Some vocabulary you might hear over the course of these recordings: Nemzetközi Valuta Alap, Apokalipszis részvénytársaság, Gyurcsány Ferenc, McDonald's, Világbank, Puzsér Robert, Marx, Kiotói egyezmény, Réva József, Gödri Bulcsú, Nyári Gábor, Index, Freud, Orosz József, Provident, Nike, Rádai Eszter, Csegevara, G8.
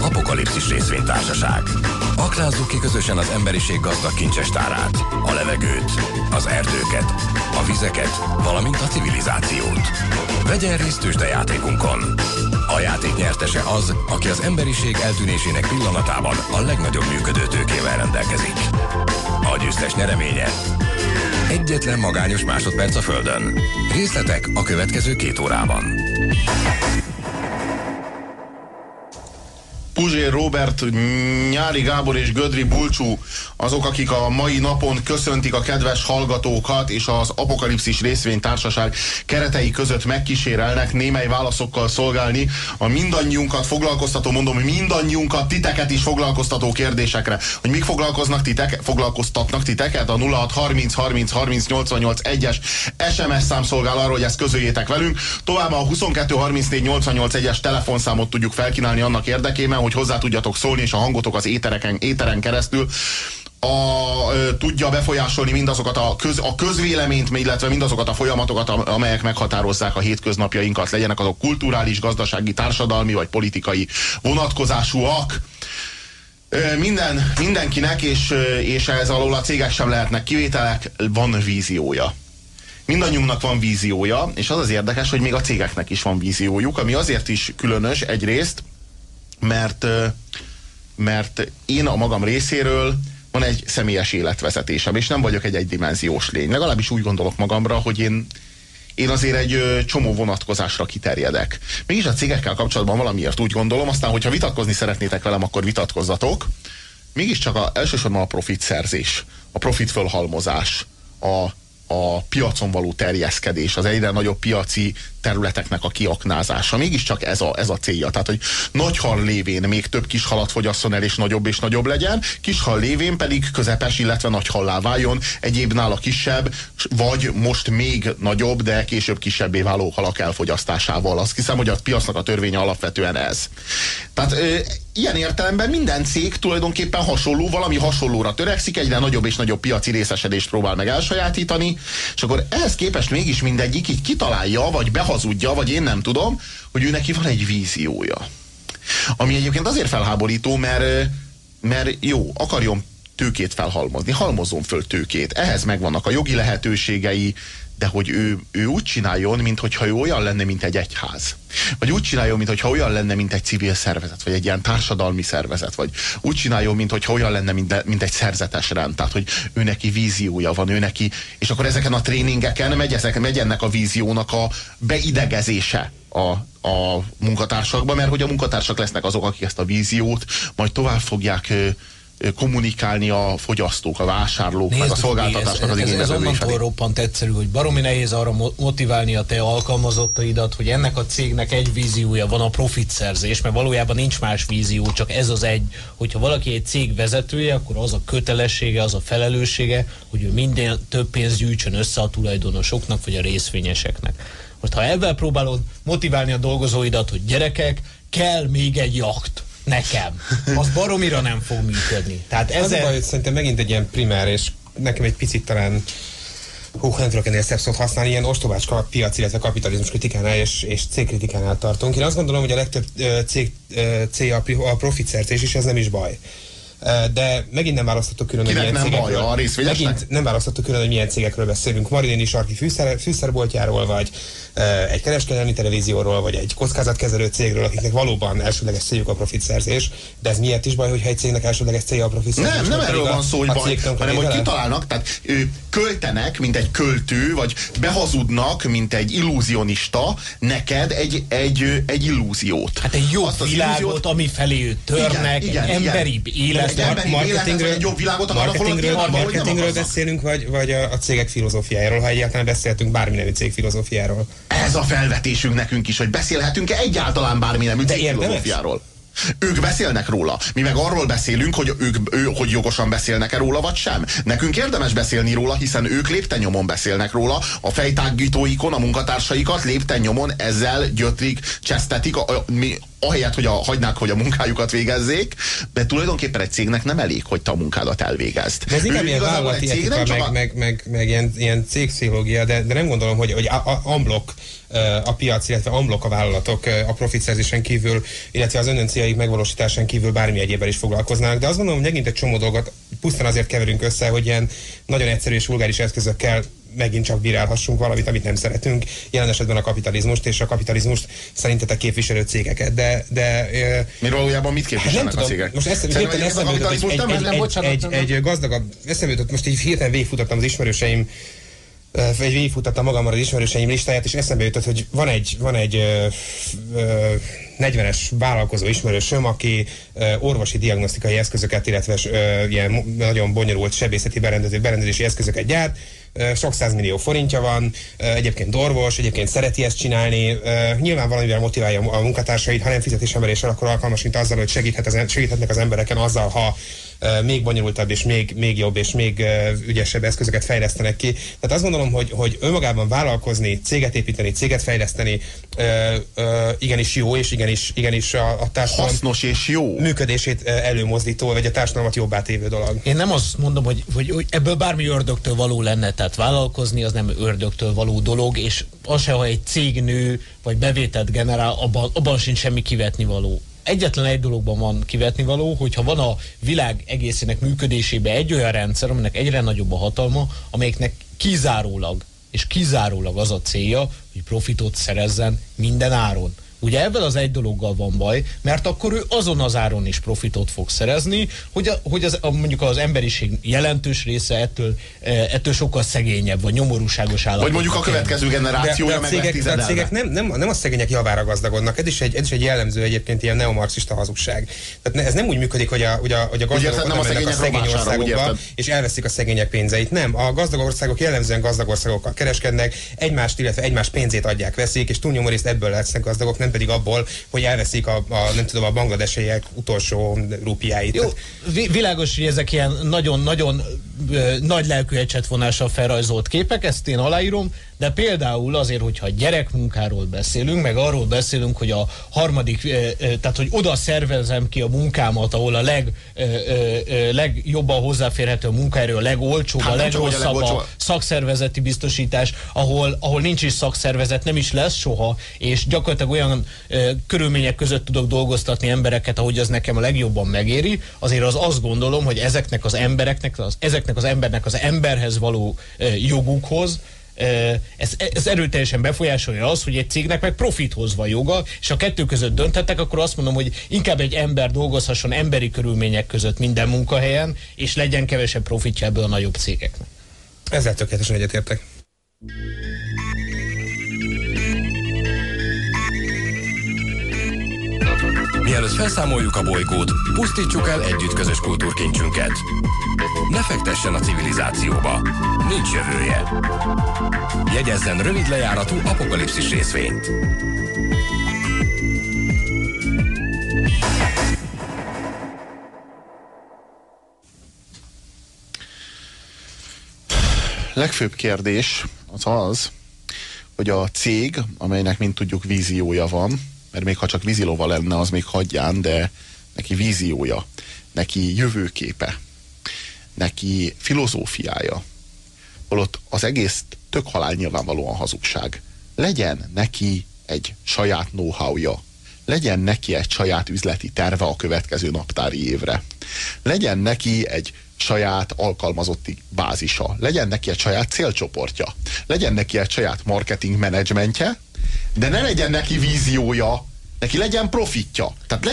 Apokalipszis részvénytársaság. Aknázzuk ki közösen az emberiség gazdag kincsestárát, a levegőt, az erdőket, a vizeket, valamint a civilizációt. Vegyen részt tőzsdejátékunkon! A játék nyertese az, aki az emberiség eltűnésének pillanatában a legnagyobb működő tőkével rendelkezik. A győztes nyereménye egyetlen magányos másodperc a Földön. Részletek a következő 2 órában. Puzsér Robert, Nyári Gábor és Gödri Bulcsú azok, akik a mai napon köszöntik a kedves hallgatókat, és az Apokalipszis részvénytársaság keretei között megkísérelnek némely válaszokkal szolgálni a mindannyiunkat foglalkoztató, mondom, mindannyiunkat, titeket is foglalkoztató kérdésekre. Hogy mik foglalkoztatnak titeket? A 0630 30 30 88 1-es SMS számszolgál arra, hogy ezt közöljétek velünk. Továbbá a 22 34 88 1-es telefonszámot tudjuk felkínálni annak érdekében, hogy hozzá tudjatok szólni, és a hangotok az éteren keresztül tudja befolyásolni mindazokat a közvéleményt, illetve mindazokat a folyamatokat, amelyek meghatározzák a hétköznapjainkat, legyenek azok kulturális, gazdasági, társadalmi vagy politikai vonatkozásúak. Mindenkinek, és ez alól a cégek sem lehetnek kivételek, van víziója. Mindannyiunknak van víziója, és az az érdekes, hogy még a cégeknek is van víziójuk, ami azért is különös egyrészt, mert én a magam részéről van egy személyes életvezetésem, és nem vagyok egy egydimenziós lény. Legalábbis úgy gondolok magamra, hogy én azért egy csomó vonatkozásra kiterjedek. Mégis a cégekkel kapcsolatban valamiért úgy gondolom, aztán hogyha vitatkozni szeretnétek velem, akkor vitatkozzatok. Mégiscsak elsősorban a profit szerzés, a profit fölhalmozás, a piacon való terjeszkedés, az egyre nagyobb piaci területeknek a kiaknázása. Mégiscsak ez a célja. Tehát, hogy nagy hal lévén még több kis halat fogyasszon el, és nagyobb legyen, kis hal lévén pedig közepes, illetve nagy hallá váljon, egyéb nála kisebb, vagy most még nagyobb, de később kisebbé váló halak elfogyasztásával. Azt hiszem, hogy a piacnak a törvénye alapvetően ez. Tehát ilyen értelemben minden cég tulajdonképpen valami hasonlóra törekszik, egyre nagyobb és nagyobb piaci részesedést próbál meg elsajátítani, és akkor ehhez képest mégis mindegyik így kitalálja, vagy behazudja, vagy én nem tudom, hogy ő neki van egy víziója. Ami egyébként azért felháborító, mert jó, akarjon tőkét felhalmozni, halmozzon föl tőkét, ehhez megvannak a jogi lehetőségei, de hogy ő úgy csináljon, minthogyha ő olyan lenne, mint egy egyház. Vagy úgy csináljon, minthogyha olyan lenne, mint egy civil szervezet, vagy egy ilyen társadalmi szervezet, vagy úgy csináljon, minthogyha olyan lenne, mint egy szerzetes rend. Tehát, hogy ő neki víziója van, ő neki, és akkor ezeken a tréningeken megy ennek a víziónak a beidegezése a munkatársakba, mert hogy a munkatársak lesznek azok, akik ezt a víziót majd tovább fogják kommunikálni a fogyasztók, a vásárlók, nézd, meg a szolgáltatásnak az igényezői. Ez onnantól roppant egyszerű, hogy baromi nehéz arra motiválni a te alkalmazottaidat, hogy ennek a cégnek egy víziója van, a profitszerzés, mert valójában nincs más vízió, csak ez az egy. Hogyha valaki egy cég vezetője, akkor az a kötelessége, az a felelőssége, hogy ő minden több pénzt gyűjtsön össze a tulajdonosoknak, vagy a részvényeseknek. Most ha ebben próbálod motiválni a dolgozóidat, hogy gyerekek, kell még egy jacht nekem, az baromira nem fog működni. Tehát ezzel szerintem megint egy ilyen primár, és nekem egy picit talán nem tudok ennél szebb szót használni, ilyen ostobácska piac, illetve kapitalizmus kritikánál és cégkritikánál tartunk. Én azt gondolom, hogy a legtöbb cég célja a profitszerzés, és ez nem is baj. De megint nem választható külön, hogy milyen cégekről. Megint nem választható külön, hogy milyen cégekről beszélünk. Marini Sarki fűszerboltjáról, vagy egy kereskedelmi televízióról, vagy egy kockázatkezelő cégről, akiknek valóban elsődleges céljuk a profitszerzés. De ez miért is baj, hogyha egy cégnek elsődleges célja a profitszerzés? Nem erről van szó, hogy baj, hanem hogy kitalálnak, tehát költenek, mint egy költő, vagy behazudnak, mint egy illúzionista neked egy illúziót. Hát egy jobb világot, ami felé ő törnek, emberi élet. Marketingről, jobb világot marketingről beszélünk, vagy a cégek filozófiájáról, ha egyáltalán beszéltünk bármi nevű cég filozófiáról. Ez a felvetésünk nekünk is, hogy beszélhetünk-e egyáltalán bármi nevű cég filozófiáról. Ők beszélnek róla. Mi meg arról beszélünk, hogy hogy jogosan beszélnek-e róla, vagy sem. Nekünk érdemes beszélni róla, hiszen ők lépten-nyomon beszélnek róla. A fejtágítóikon a munkatársaikat lépten-nyomon ezzel gyötrik, csesztetik, ahelyett, hogy hagynák, hogy a munkájukat végezzék, de tulajdonképpen egy cégnek nem elég, hogy te a munkádat elvégezd. De ez igen, ilyen vállalati etika, meg ilyen cégpszichológia, de nem gondolom, hogy unblock a piac, illetve unblock a vállalatok a profitszerzésen kívül, illetve az önönciaik megvalósításán kívül bármi egyébben is foglalkoznának, de azt gondolom, hogy megint egy csomó dolgot pusztán azért keverünk össze, hogy ilyen nagyon egyszerű és vulgáris eszközökkel megint csak bírálhassunk valamit, amit nem szeretünk, jelen esetben a kapitalizmust, és a kapitalizmust szerintetek képviselő cégeket, de... Mi valójában mit képviselnek a cégek? Most egy gazdagabb eszembe jutott, most így hirtelen végigfutottam az ismerőseim, végigfutottam magammal az ismerőseim listáját, és eszembe jutott, hogy van egy 40-es vállalkozó ismerősöm, aki orvosi diagnosztikai eszközöket, illetve ilyen nagyon bonyolult sebészeti berendezési eszközöket gyárt, sok 100 millió forintja van, egyébként orvos, egyébként szereti ezt csinálni, nyilván valamivel motiválja a munkatársait, ha nem fizetésemeléssel, akkor alkalmas, mint azzal, hogy segíthetnek az embereken azzal, ha még bonyolultabb és még jobb és még ügyesebb eszközöket fejlesztenek ki. Tehát azt gondolom, hogy önmagában vállalkozni, céget építeni, céget fejleszteni igenis jó, és igenis a társadalom hasznos és jó működését előmozdító, vagy a társadalmat jobbá tévő dolog. Én nem azt mondom, hogy ebből bármi ördögtől való lenne, tehát vállalkozni az nem ördögtől való dolog, és az se, ha egy cég nő, vagy bevételt generál, abban sincs semmi kivetni való. Egyetlen egy dologban van kivetnivaló, hogyha van a világ egészének működésében egy olyan rendszer, aminek egyre nagyobb a hatalma, amelyiknek kizárólag az a célja, hogy profitot szerezzen minden áron. Ugye ebből az egy dologgal van baj, mert akkor ő azon az áron is profitot fog szerezni, hogy mondjuk az emberiség jelentős része ettől sokkal szegényebb, vagy nyomorúságos állapotban. Vagy mondjuk a következő generációja megtizedelve. A cégek nem a szegények javára gazdagodnak, ez is egy jellemző egyébként ilyen neomarxista hazugság. Tehát ez nem úgy működik, hogy a gazdagok nem mennek a szegény országokba, és elveszik a szegények pénzeit. Nem, a gazdag országok jellemzően gazdag országokkal kereskednek, egymást, illetve egymás pénzét adják, veszik, és túlnyomó részt ebből lesznek gazdagok, nem pedig abból, hogy elveszik a bangladesiek utolsó rúpiáit. Jó, világos, hogy ezek ilyen nagyon-nagyon nagy lelkű ecsetvonással felrajzolt képek, ezt én aláírom, de például azért, hogyha gyerekmunkáról beszélünk, meg arról beszélünk, hogy a harmadik, tehát hogy oda szervezem ki a munkámat, ahol a legjobban hozzáférhető a munkaerő, a legolcsóbb, hát a legrosszabb a szakszervezeti biztosítás, ahol nincs is szakszervezet, nem is lesz soha, és gyakorlatilag olyan körülmények között tudok dolgoztatni embereket, ahogy az nekem a legjobban megéri, azért azt gondolom, hogy ezeknek az embereknek, ezeknek az embernek az emberhez való jogukhoz, ez erőteljesen befolyásolja az, hogy egy cégnek meg profithoz van joga, és ha kettő között döntettek, akkor azt mondom, hogy inkább egy ember dolgozhasson emberi körülmények között minden munkahelyen, és legyen kevesebb profitja ebből a nagyobb cégeknek. Ezzel tökéletesen egyetértek. Mielőtt felszámoljuk a bolygót, pusztítsuk el együtt közös kultúrkincsünket. Ne fektessen a civilizációba. Nincs jövője. Jegyezzen rövid lejáratú apokalipszis részvényt. Legfőbb kérdés az az, hogy a cég, amelynek mint tudjuk víziója van, mert még ha csak vízilova lenne, az még hagyján, de neki víziója, neki jövőképe, neki filozófiája. Holott az egész tök halál nyilvánvalóan hazugság. Legyen neki egy saját know-how-ja, legyen neki egy saját üzleti terve a következő naptári évre, legyen neki egy saját alkalmazotti bázisa, legyen neki egy saját célcsoportja, legyen neki egy saját marketing menedzsmentje, de ne legyen neki víziója, neki legyen profitja. Tehát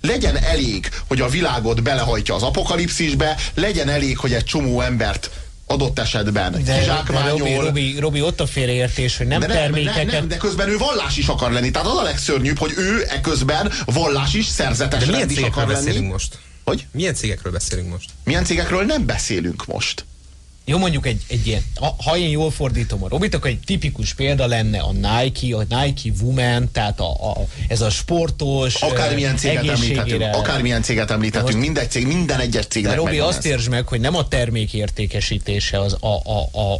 legyen elég, hogy a világot belehajtja az apokalipszisbe, legyen elég, hogy egy csomó embert adott esetben kizsákmányol. Robi, ott a félreértés, hogy nem termékeket... Nem, de közben ő vallás is akar lenni. Tehát az a legszörnyűbb, hogy ő eközben vallás is, szerzetes lenni is akar lenni. Most? Hogy? Milyen cégekről beszélünk most? Milyen cégekről nem beszélünk most? Jó, mondjuk egy ilyen, ha én jól fordítom a Robit, akkor egy tipikus példa lenne a Nike Woman, tehát ez a sportos, akármilyen céget említhetünk, mindegy cég, minden egyes cégnek. Robi, azt értsd meg, hogy nem a termék értékesítése az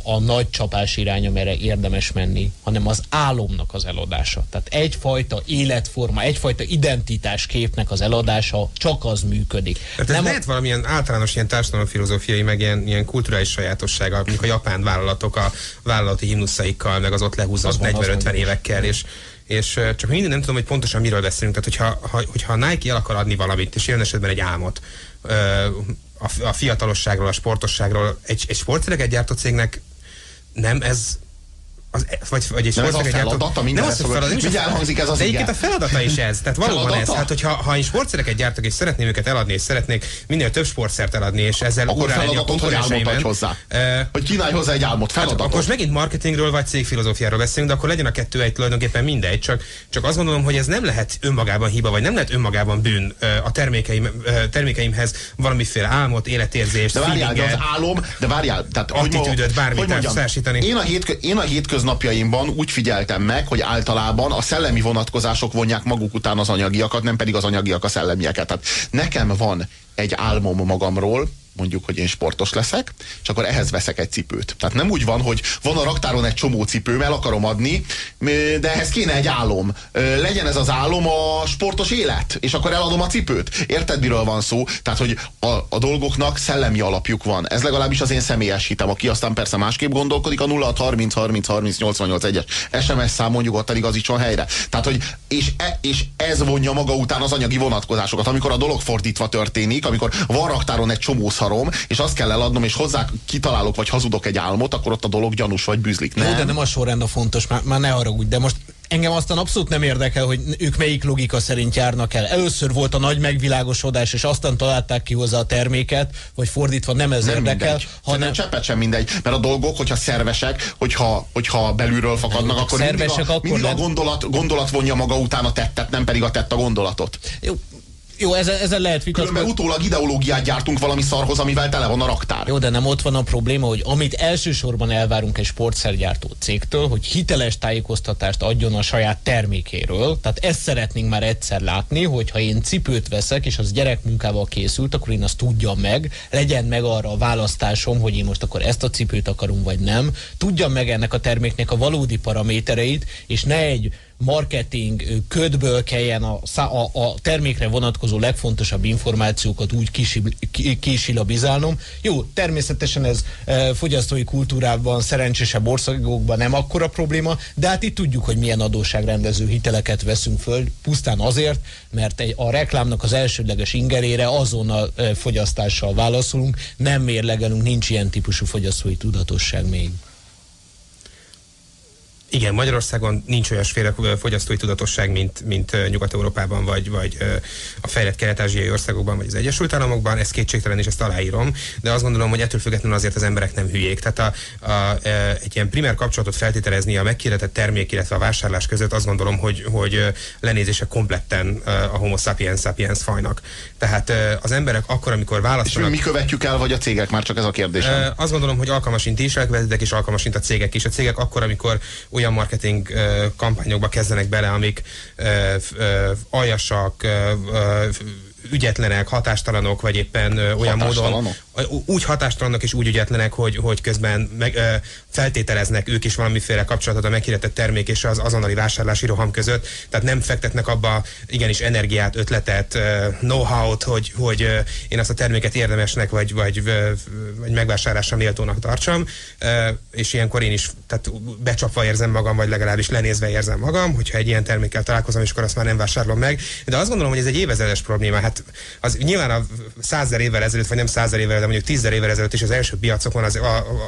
a nagy csapás irány, amire érdemes menni, hanem az álomnak az eladása. Tehát egyfajta életforma, egyfajta identitás képnek az eladása, csak az működik. Tehát ez lehet valamilyen általános ilyen társadalomfilozófiai, meg ilyen kulturális sajátossága, mint a japán vállalatok a vállalati himnuszaikkal, meg az ott lehúzott 40-50 évekkel, és csak mindig nem tudom, hogy pontosan miről beszélünk. Tehát, hogyha Nike el akar adni valamit, és ilyen esetben egy álmot, a fiatalosságról, a sportosságról, egy sportszereket gyártó cégnek nem ez... Vagy egy sportszereket gyártok. De egyébként a feladata is ez. Tehát valóban feladata? Ez. Hát, hogyha én sportszereket gyártok, és szeretném őket eladni, és szeretnék minél több sportszert eladni, és ezzel újra lenni a konkurenseimen. Hogy kínálj hozzá egy álmot, feladatot. Hát, akkor most megint marketingről vagy cégfilozófiáról beszélünk, de akkor legyen a kettő egy tulajdonképpen mindegy. Csak azt gondolom, hogy ez nem lehet önmagában hiba, vagy nem lehet önmagában bűn a termékeimhez valamiféle álmot, életérzést, attitűdöt, bármit társítani. Én a hétköznapi napjaimban úgy figyeltem meg, hogy általában a szellemi vonatkozások vonják maguk után az anyagiakat, nem pedig az anyagiak a szellemieket. Tehát nekem van egy álmom magamról, mondjuk, hogy én sportos leszek, és akkor ehhez veszek egy cipőt. Tehát nem úgy van, hogy van a raktáron egy csomó cipőm, el akarom adni, de ehhez kéne egy álom. Legyen ez az álom a sportos élet, és akkor eladom a cipőt. Érted, miről van szó? Tehát, hogy a dolgoknak szellemi alapjuk van. Ez legalábbis az én személyes hitem, aki aztán persze másképp gondolkodik, a 0630 30 30 88 1-es SMS számon nyugodtan igazítson helyre. Tehát, hogy és ez vonja maga után az anyagi vonatkozásokat. Amikor a dolog fordítva történik, amikor van raktáron egy csomó és azt kell eladnom, és hozzá kitalálok, vagy hazudok egy álmot, akkor ott a dolog gyanús vagy bűzlik. Nem? Jó, de nem a sorrend a fontos, már ne haragudj, de most engem aztán abszolút nem érdekel, hogy ők melyik logika szerint járnak el. Először volt a nagy megvilágosodás, és aztán találták ki hozzá a terméket, vagy fordítva, nem ez nem érdekel. Mindegy. Hanem cseppet sem mindegy, mert a dolgok, hogyha szervesek, hogyha belülről fakadnak, akkor mindig a gondolat vonja maga után a tettet, nem pedig a tett a gondolatot. Jó, ezzel lehet vitatkozni. Különben utólag ideológiát gyártunk valami szarhoz, amivel tele van a raktár. Jó, de nem ott van a probléma, hogy amit elsősorban elvárunk egy sportszergyártó cégtől, hogy hiteles tájékoztatást adjon a saját termékéről. Tehát ezt szeretnénk már egyszer látni, hogy ha én cipőt veszek, és az gyerekmunkával készült, akkor én azt tudjam meg, legyen meg arra a választásom, hogy én most akkor ezt a cipőt akarom, vagy nem. Tudjam meg ennek a terméknek a valódi paramétereit, és ne egy marketing ködből kelljen a termékre vonatkozó legfontosabb információkat úgy kisilabizálnom. Jó, természetesen ez fogyasztói kultúrában, szerencsésebb országokban nem akkora probléma, de hát itt tudjuk, hogy milyen adósságrendező hiteleket veszünk föl, pusztán azért, mert a reklámnak az elsődleges ingerére azonnal fogyasztással válaszolunk, nem mérlegelünk, nincs ilyen típusú fogyasztói tudatosság még. Igen, Magyarországon nincs olyasféle fogyasztói tudatosság, mint Nyugat-Európában, vagy a fejlett kelet-ázsiai országokban, vagy az Egyesült Államokban. Ez kétségtelen, és ezt aláírom, de azt gondolom, hogy ettől függetlenül azért az emberek nem hülyék. Tehát egy ilyen primer kapcsolatot feltételezni a megkérdetett termék, illetve a vásárlás között, azt gondolom, hogy lenézése kompletten a homo sapiens sapiens fajnak. Tehát az emberek akkor, amikor választanak... És mi követjük el, vagy a cégek? Már csak ez a kérdés. Azt gondolom, hogy alkalmasint is elkövetődik, és alkalmasint a cégek is. A cégek akkor, amikor olyan marketing kampányokba kezdenek bele, amik aljasak, ügyetlenek, hatástalanok, vagy éppen olyan módon úgy hatástalanok és úgy ügyetlenek, hogy közben feltételeznek ők is valamiféle kapcsolatot a meghirdetett termék és az azonnali vásárlási roham között, tehát nem fektetnek abba igenis energiát, ötletet, know-how-t, hogy én azt a terméket érdemesnek vagy megvásárlásra méltónak tartsam, és ilyenkor én is tehát becsapva érzem magam, vagy legalábbis lenézve érzem magam, hogyha egy ilyen termékkel találkozom, és akkor azt már nem vásárolom meg, de azt gondolom, hogy ez egy évezredes probléma. Hát az nyilván a 100 000 évvel ezelőtt, vagy nem 100 000 évvel, de mondjuk 10 000 évvel ezelőtt is az első piacokon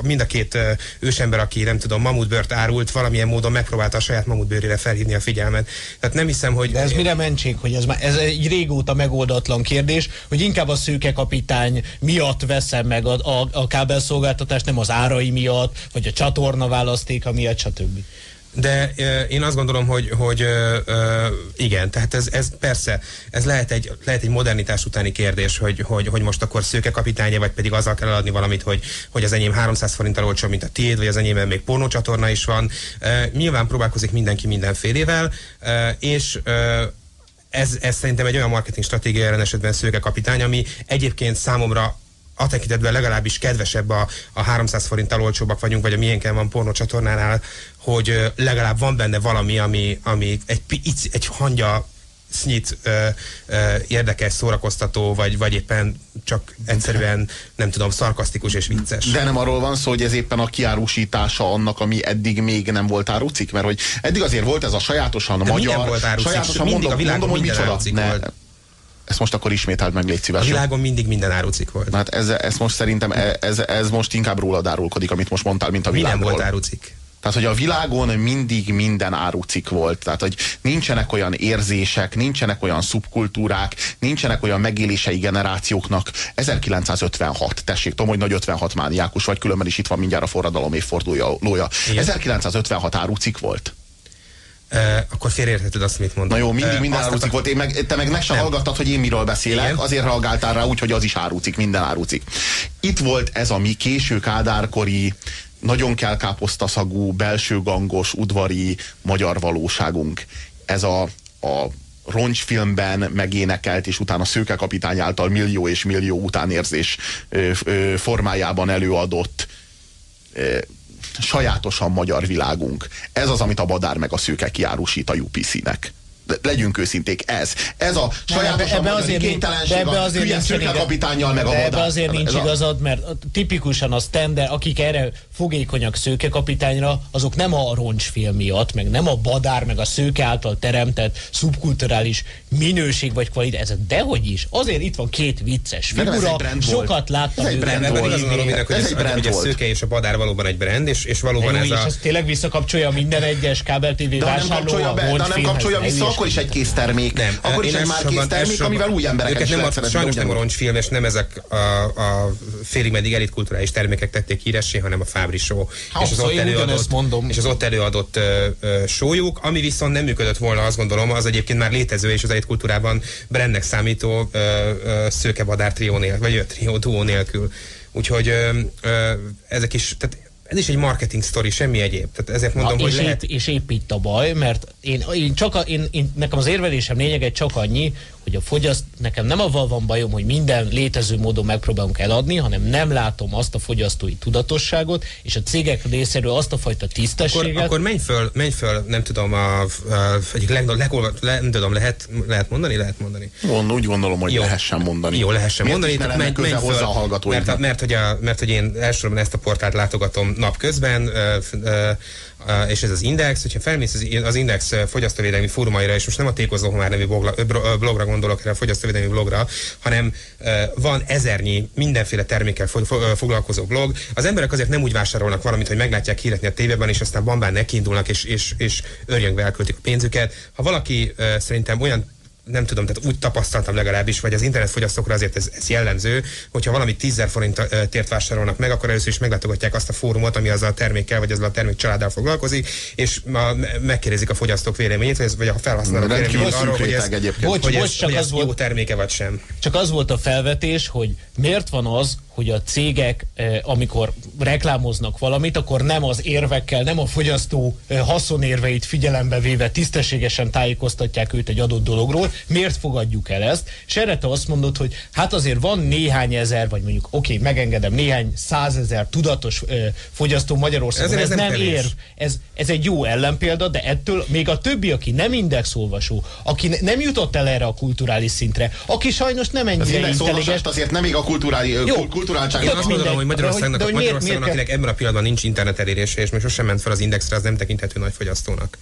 mind a két ősember, aki nem tudom, mamutbőrt árult, valamilyen módon megpróbálta a saját mamutbőrére felhívni a figyelmet. Tehát nem hiszem, hogy... De ez mire mentség, hogy ez egy régóta megoldatlan kérdés, hogy inkább a szőke kapitány miatt veszem meg a kábelszolgáltatást, nem az árai miatt, vagy a csatorna választéka miatt, stb. De én azt gondolom, hogy igen, tehát ez persze, ez lehet egy modernitás utáni kérdés, hogy most akkor szőke kapitánya, vagy pedig azzal kell eladni valamit, hogy az enyém 300 forinttal olcsóbb, mint a tiéd, vagy az enyémben még pornócsatorna is van. Nyilván próbálkozik mindenki mindenfélével, és ez szerintem egy olyan marketing stratégia jelen esetben szőke kapitány, ami egyébként számomra a tekintetben legalábbis kedvesebb a 300 forinttal olcsóbbak vagyunk, vagy a miénken van pornócsatornánál, hogy legalább van benne valami, ami egy hangya sznyit érdekes, szórakoztató, vagy éppen csak egyszerűen, nem tudom, szarkasztikus és vicces. De nem arról van szó, hogy ez éppen a kiárusítása annak, ami eddig még nem volt árucik? Mert hogy eddig azért volt ez a sajátosan de magyar... Nem volt árucik, sajátosan mondom, hogy micsoda. Ezt most akkor ismételd meg, légy szíves. A világon mindig minden árucik volt. Hát ez most szerintem, ez most inkább rólad árulkodik, amit most mondtál, mint a világról. Mi nem volt árucik? Tehát, hogy a világon mindig minden árucik volt. Tehát, hogy nincsenek olyan érzések, nincsenek olyan szubkultúrák, nincsenek olyan megélései generációknak. 1956, tessék, tudom, hogy nagy 56 mániákus vagy, különben is itt van mindjárt a forradalom évfordulója. 1956 árucik volt. Akkor félreértheted azt, mit mondtam. Na jó, mindig minden árucik volt. Te meg meg sem hallgattad, hogy én miről beszélek. Igen. Azért reagáltál rá úgy, hogy az is árucik, minden árucik. Itt volt ez a mi késő kádárkori, nagyon kell káposztaszagú, belső gangos, udvari magyar valóságunk. Ez a roncsfilmben megénekelt, és utána Szőke kapitány által millió és millió utánérzés formájában előadott sajátosan magyar világunk. Ez az, amit a Badár meg a Szőke kiárusít a UPC-nek. Legyünk őszinték, ez. Ez a sajátosan magyar igénytelenség a hülye Szőke kapitánnyal meg a Badár. Ebbe azért nincs igazad, mert tipikusan a standard, akik erre fogékonyak Szőke kapitányra, azok nem a roncsfilm miatt, meg nem a Badár, meg a Szőke által teremtett szubkulturális minőség vagy kvalitás. Ez dehogy is. Azért itt van két vicces figura, sokat láttam őket. Ez egy brand volt. A Szőke és a Badár valóban egy brand, és valóban ez a... Tényleg visszakapcsolja minden egyes kábel-tv vásárló. Akkor is egy késztermék. Nem, akkor is egy már késztermék, amivel új embereket is lehet szeretni. Sajnos nem a roncsfilm, és nem ezek a félig meddig elitkulturális termékek tették híressé, hanem a Fábri Show. És az ott előadott showjuk, ami viszont nem működött volna, azt gondolom, az egyébként már létező és az elitkultúrában brandnek számító Szőke-Badár trió nélkül, vagy trió-duó nélkül. Úgyhogy ezek is... Tehát ez is egy marketing sztori, semmi egyéb. Tehát ezért mondom, hogy lehet... És épp itt a baj, mert nekem az érvelésem lényege csak annyi, hogy nekem nem avval van bajom, hogy minden létező módon megpróbálunk eladni, hanem nem látom azt a fogyasztói tudatosságot, és a cégek részéről azt a fajta tisztességet... Akkor menj föl, nem tudom, egyik lehet mondani? Úgy gondolom, hogy jó, lehessen mondani. Jó, lehessen mondani. Menj föl, mert hogy én elsősorban ezt a portált látogatom napközben, és ez az Index, hogyha felmész az Index fogyasztóvédelmi fórumaira, és most nem a Tékozó Homár nevű blogra gondolok, erre a fogyasztóvédelmi blogra, hanem van ezernyi mindenféle termékkel foglalkozó blog. Az emberek azért nem úgy vásárolnak valamit, hogy meglátják hirdetni a tévében, és aztán bambán nekiindulnak, és örjöngve elköltik a pénzüket. Ha valaki szerintem olyan, nem tudom, tehát úgy tapasztaltam legalábbis, vagy az internetfogyasztókra azért ez jellemző, hogyha valami 10.000 forintért vásárolnak meg, akkor először is meglátogatják azt a fórumot, ami azzal a termékkel, vagy azzal a termék családdal foglalkozik, és megkérdezik a fogyasztók véleményét, vagy a felhasználók véleményét arról, hogy ez jó terméke vagy sem. Csak az volt a felvetés, hogy miért van az, hogy a cégek, amikor reklámoznak valamit, akkor nem az érvekkel, nem a fogyasztó haszonérveit figyelembe véve tisztességesen tájékoztatják őt egy adott dologról. Miért fogadjuk el ezt? És erre te azt mondod, hogy hát azért van néhány ezer, vagy mondjuk megengedem, néhány százezer tudatos fogyasztó Magyarországon. Ez nem ér. Ez egy jó ellenpélda, de ettől még a többi, aki nem indexolvasó, aki nem jutott el erre a kulturális szintre, aki sajnos nem ennyire intelligens. Azért nem még a kulturáltság. Azt mondom, hogy Magyarországon, akinek ebben a pillanatban nincs internet elérése, és még sosem ment fel az Indexre, az nem tekinthető nagy fogyasztónak.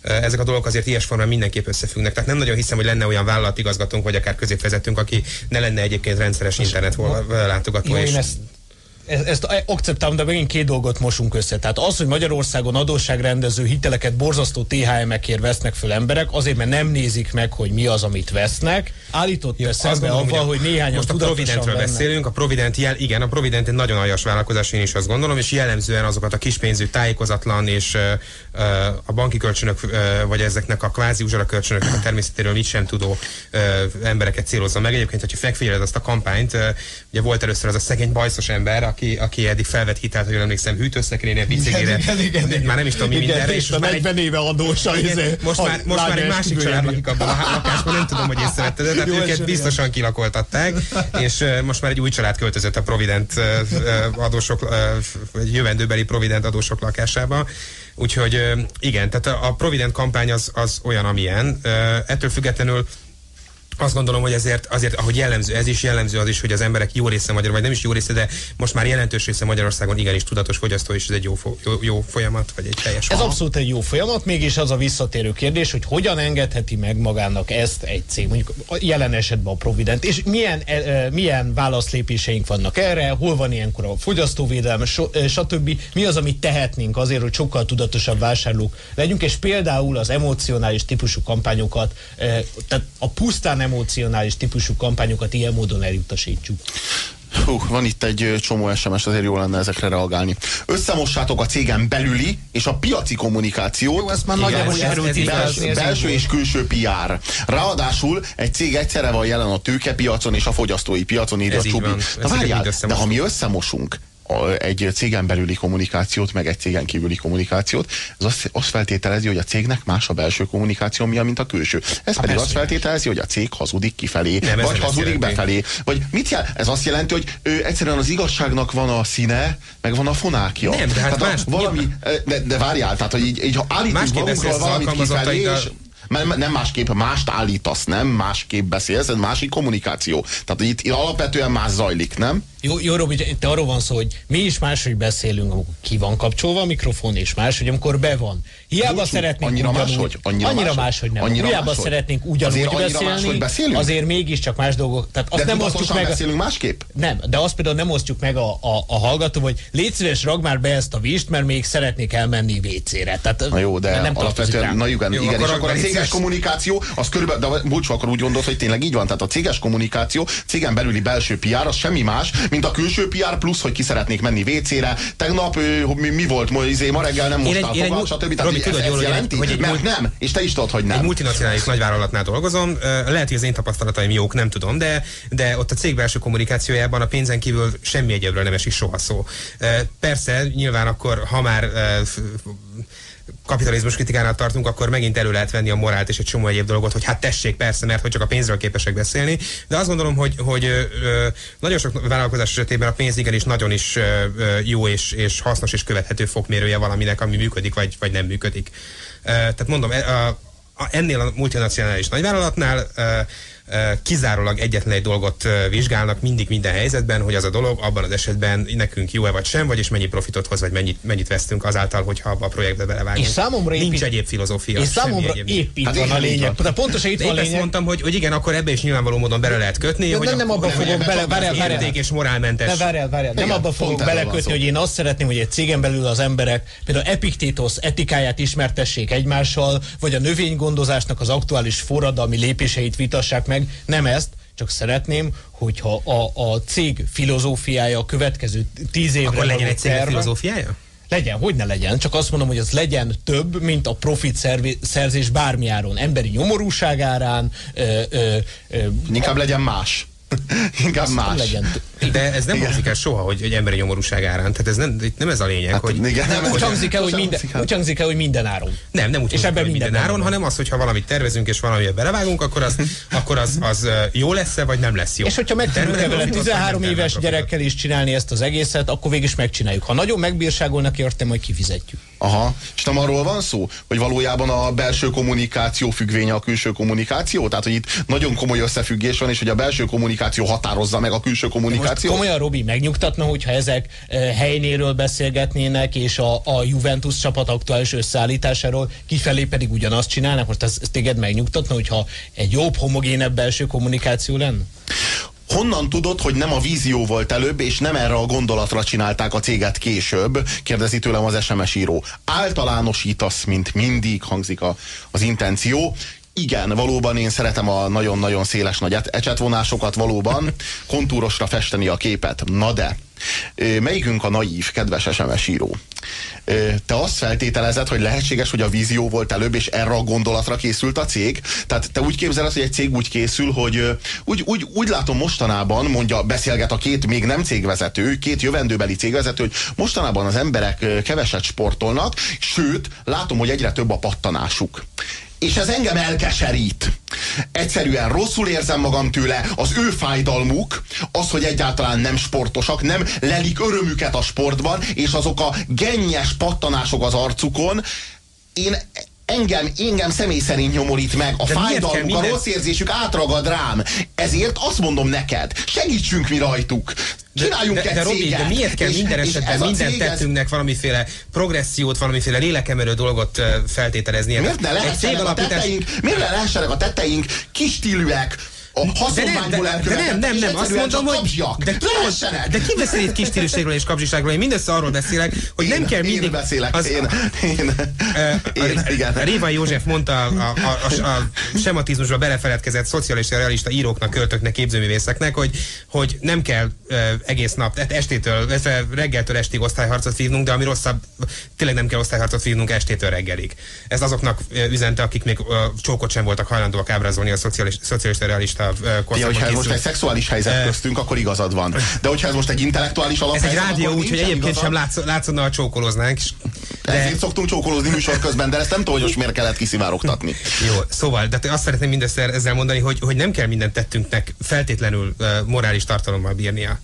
Ezek a dolgok azért ilyesformán mindenképp összefüggnek. Tehát nem nagyon hiszem, hogy lenne olyan vállalatigazgatónk, vagy akár középvezetőnk, aki ne lenne egyébként rendszeres internet látogató. ezt akceptálom, de megint két dolgot mosunk össze. Tehát az, hogy Magyarországon adósságrendező hiteleket borzasztó THM-ekért vesznek föl emberek, azért, mert nem nézik meg, hogy mi az, amit vesznek. Állított eszembe avval, hogy néhányan tudatosan vennek. Most a Providentről beszélünk, a Provident igen, a Provident egy nagyon aljas vállalkozás, én is azt gondolom, és jellemzően azokat a kispénzű, tájékozatlan és a banki kölcsönök, vagy ezeknek a kvázi uzsarakölcsönöknek a természetéről mit sem tudó embereket célozza meg. Egyébként, hogyha megfigyeled azt a kampányt, ugye volt először az a szegény bajszos ember, aki eddig felvett hitelt, hogy jól emlékszem, hűtőszekrényre, bicikére, már nem is tudom mi mindenre. És a 40 éve adósa. Most már egy másik család lakik abban a lakásban, nem tudom, hogy észrevette, de hát őket biztosan kilakoltatták, és most már egy új család költözött a Provident adósok, jövendőbeli Provident adósok lakásába. Úgyhogy igen, tehát a Provident kampány az olyan, amilyen. Ettől függetlenül azt gondolom, hogy ezért, azért, ahogy jellemző, ez is jellemző az is, hogy az emberek jó része vagy nem is jó része, de most már jelentős része Magyarországon igenis tudatos fogyasztó, és ez egy jó folyamat, vagy egy teljes. Ez abszolút egy jó folyamat, mégis az a visszatérő kérdés, hogy hogyan engedheti meg magának ezt egy cég, mondjuk jelen esetben a Provident, és milyen válaszlépéseink vannak erre, hol van ilyenkor a fogyasztóvédelem, stb. Mi az, amit tehetnénk azért, hogy sokkal tudatosabb vásárlók legyünk, és például az emocionális típusú kampányokat, tehát a pusztán emocionális típusú kampányokat ilyen módon elutasítsuk. Van itt egy csomó SMS, azért jó lenne ezekre reagálni. Összemossátok a cégen belüli és a piaci kommunikációt. Jó, ezt már belső és külső PR. Ráadásul egy cég egyszerre van jelen a tőkepiacon és a fogyasztói piacon, írja Csubi. Na várjál, de ha mi összemosunk egy cégen belüli kommunikációt, meg egy cégen kívüli kommunikációt, ez azt feltételezi, hogy a cégnek más a belső kommunikáció, mint a külső. Ez pedig azt feltételezi, hogy a cég hazudik kifelé, vagy hazudik befelé. Vagy mit jelent? Ez azt jelenti, hogy egyszerűen az igazságnak van a színe, meg van a fonákja. Nem, de hát de várjál, tehát hogy így ha állítunk magunkról valamit kifelé, és nem másképp, mást állítasz, nem? Másképp beszélsz, ez másik kommunikáció. Tehát itt alapvetően más zajlik, nem? Jó, Robi, itt arról van szó, hogy mi is máshogy beszélünk, amikor ki van kapcsolva a mikrofon, és máshogy, amikor be van. Hiába szeretnénk annyira máshogy, hiába szeretnénk ugyanúgy beszélni, azért mégiscsak más dolgok. Tehát azt nem osztjuk meg, beszélünk másképp? Nem, de azt például nem osztjuk meg a hallgató, hogy légy szíves, ragd már be ezt a vist, mert még szeretnék elmenni WC-re. Na jó, de nem alapvetően, na igen, és akkor a céges kommunikáció, az körülbelül, de Bulcsú akkor úgy gondolt, hogy tényleg így van, tehát a céges kommunikáció, cégen belüli belső PR, az semmi más, mint a külső PR plusz, hogy ki szeretnék menni WC-re, tegnap mi volt, ma reggel nem mostál fogad, stb. Tehát ez jelenti? Mert nem, és te is tudod, hogy nem. Egy multinacionális nagyvállalatnál dolgozom, lehet, hogy az én tapasztalataim jók, nem tudom, de ott a cég belső kommunikációjában a pénzen kívül semmi egyébről nem esik soha szó. Persze, nyilván akkor, ha már kapitalizmus kritikánál tartunk, akkor megint elő lehet venni a morált és egy csomó egyéb dolgot, hogy hát tessék, persze, mert hogy csak a pénzről képesek beszélni, de azt gondolom, hogy nagyon sok vállalkozás esetében a pénz igenis nagyon is jó és hasznos és követhető fokmérője valaminek, ami működik vagy nem működik. Tehát mondom, ennél a multinacionális nagyvállalatnál kizárólag egyetlen egy dolgot vizsgálnak mindig minden helyzetben, hogy az a dolog abban az esetben nekünk jó-e vagy sem, vagyis mennyi profitot hoz, vagy mennyit vesztünk azáltal, hogyha abba a projektbe belevágunk. Nincs egyéb filozófia. És számomra épp itt van a lényeg. De pontosan itt van a lényeg. Én ezt mondtam, hogy igen, akkor ebbe is nyilvánvaló módon bele lehet kötni, hogy nem abba fogok belekötni, hogy én azt szeretném, hogy egy cégen belül az emberek például Epiktétosz etikáját ismertessék egymással, vagy a növénygondozásnak az aktuális forradalmi lépéseit vitassák meg. Nem ezt, csak szeretném, hogyha a cég filozófiája a következő 10 évre... Akkor legyen egy cég filozófiája? Legyen, hogy ne legyen, csak azt mondom, hogy az legyen több, mint a profit szerzés bármi áron, emberi nyomorúság árán. Inkább legyen más. Inkább más. De ez nem hangzik el soha, hogy emberi nyomorúság árán. Tehát ez nem ez a lényeg. Hát, hogy nem úgy hangzik el, hogy minden áron. Nem úgy hangzik el, hogy minden áron, hanem az, hogyha valamit tervezünk és valamivel belevágunk, akkor az jó lesz-e, vagy nem lesz jó. És hogyha meg tudjuk vele 13 éves gyerekkel is csinálni ezt az egészet, akkor végig is megcsináljuk. Ha nagyon megbírságolnak, értem, majd kifizetjük. Aha. És nem arról van szó, hogy valójában a belső kommunikáció függvénye a külső kommunikáció? Tehát, hogy itt nagyon komoly összefüggés van, és hogy a belső kommunikáció határozza meg a külső kommunikációt. Komolyan, Robi, megnyugtatna, hogyha ezek helynéről beszélgetnének, és a Juventus csapat aktuális összeállításáról kifelé pedig ugyanazt csinálnak. Most ez téged megnyugtatna, hogyha egy jobb, homogénebb belső kommunikáció lenne? Honnan tudod, hogy nem a vízió volt előbb, és nem erre a gondolatra csinálták a céget később? Kérdezi tőlem az SMS író. Általánosítasz, mint mindig, hangzik az intenció. Igen, valóban én szeretem a nagyon-nagyon széles nagy ecsetvonásokat, valóban kontúrosra festeni a képet. Na de, melyikünk a naív, kedves SMS író? Te azt feltételezed, hogy lehetséges, hogy a vízió volt előbb, és erre a gondolatra készült a cég? Tehát te úgy képzeled, hogy egy cég úgy készül, hogy úgy látom mostanában, mondja, beszélget a két még nem cégvezető, két jövendőbeli cégvezető, hogy mostanában az emberek keveset sportolnak, sőt, látom, hogy egyre több a pattanásuk. És ez engem elkeserít. Egyszerűen rosszul érzem magam tőle, az ő fájdalmuk, az, hogy egyáltalán nem sportosak, nem lelik örömüket a sportban, és azok a gennyes pattanások az arcukon, engem személy szerint nyomorít meg. A fájdalmuk, a rossz érzésük átragad rám. Ezért azt mondom neked, segítsünk mi rajtuk. Csináljunk egy céget. De miért kell minden esetben minden tettünknek valamiféle progressziót, valamiféle lélekemerő dolgot feltételezni? Miért ne lehessenek a tetteink kistílűek, a haszonványból elkövetett, és egyszerűen csak kapzsiak? De ki beszél itt kistílűségről és kapzsiságról? Én mindössze arról beszélek, hogy nem kell mindig... Én beszélek, igen. Réva József mondta a sematizmusba belefeledkezett szocialista realista íróknak, költöknek, képzőművészeknek, hogy nem kell egész nap, tehát reggeltől estig osztályharcot vívnunk, de ami rosszabb, tényleg nem kell osztályharcot vívnunk estétől reggelig. Ez azoknak üzente, akik még csókot sem voltak hajlandóak ábrázolni a szocialista realista korszakban. Ja, hogyha ez most egy szexuális helyzet köztünk, akkor igazad van. De hogyha ez most egy intellektuális alaphelyzet, ez egy rádió, úgyhogy egyébként sem látszódna, ha csókolóznánk. De... Ezért szoktunk csókolózni műsor közben, de ezt nem tudom, hogy most miért kellett kiszivárogtatni. Jó, szóval, de azt szeretném mindössze ezzel mondani, hogy nem kell mindent tettünknek feltétlenül morális tartalommal bírnia.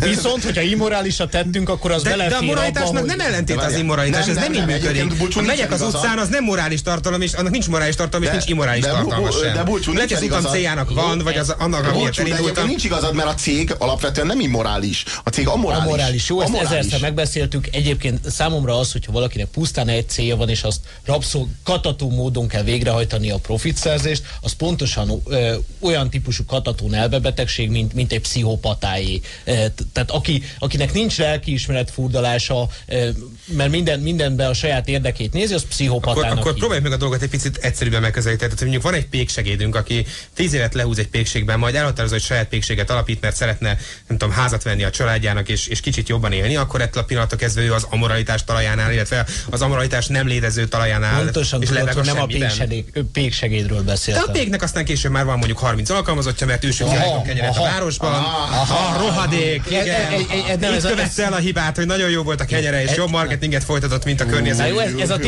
Viszont, hogyha immorálisat tettünk, akkor az belefér. De a moralitásnak abba, nem ellentét az immoralitás, ez nem így működik. Ha megyek az utcán, az nem morális tartalom, és annak nincs morális tartalom, és nincs immorális tartalma sem. De Bulcsú, nincs az utam céljának van, vagy az annak, amiért elindultam. Nincs igazad, mert a cég alapvetően nem immorális. A cég amorális. Amorális, jó, ezt ezerszer megbeszéltük. Egyébként számomra az, hogyha valakinek pusztán egy célja van, és azt katató módon kell végrehajtani a profitszerzést, az pontosan olyan típusú katatón elmebetegség, mint egy pszichopatáé. Tehát akinek nincs lelkiismeret furdalása, mert mindenben a saját érdekét nézi, az pszichopatának. Akkor próbáljuk meg a dolgot egy picit egyszerűbben megközelíteni. Tehát mondjuk van egy péksegédünk, aki 10 évet lehúz egy pékségben, majd elhatározza, hogy saját pékséget alapít, mert szeretne, nem tudom, házat venni a családjának, és kicsit jobban élni, akkor ettől a pillanattól kezdve ő az amoralitás talajánál, illetve az amoralitás nem létező talajánál. Pontosan, és tudod, hogy nem a péksegédről beszéltem. De a péknek aztán később már van mondjuk 30 alkalmazottja, mert ősük a kenyeret a városban. Rohadék, igen. Itt követsz el a hibát, hogy nagyon jó volt a kenyere, és jobb marketinget folytatott, mint a környező. Ez a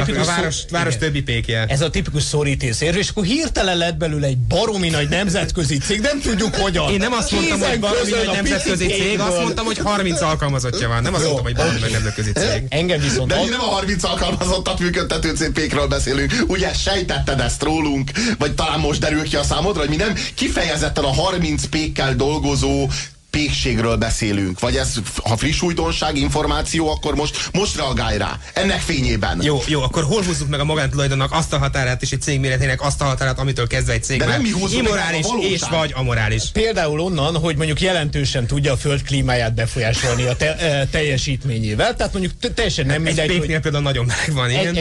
város többi pékje. Ez a tipikus szorítésérv, és akkor hirtelen lett belőle egy baromi nagy nemzetközi cég, nem tudjuk hogyan. Én nem azt mondtam, hogy baromi nagy nemzetközi cég, azt mondtam, hogy 30 alkalmazottja van. Nem azt mondtam, hogy baromi nagy nemzetközi cég. Engem viszont... De mi nem a 30 alkalmazottat működtető cégről beszélünk. Ugye sejtetted ezt rólunk, vagy talán most derül ki a számodra, hogy mi nem kifejezetten a 30 pékkel dolgozó pékségről beszélünk, vagy ez, ha friss újdonság, információ, akkor most reagálj rá, ennek fényében. Jó, akkor hol húzzuk meg a magántulajdonnak azt a határát, és egy cég méretének azt a határát, amitől kezdve egy cég már immorális és vagy amorális. Például onnan, hogy mondjuk jelentősen tudja a föld klímáját befolyásolni a teljesítményével, tehát mondjuk teljesen nem mindegy. Egy péknél például nagyon meleg van, igen.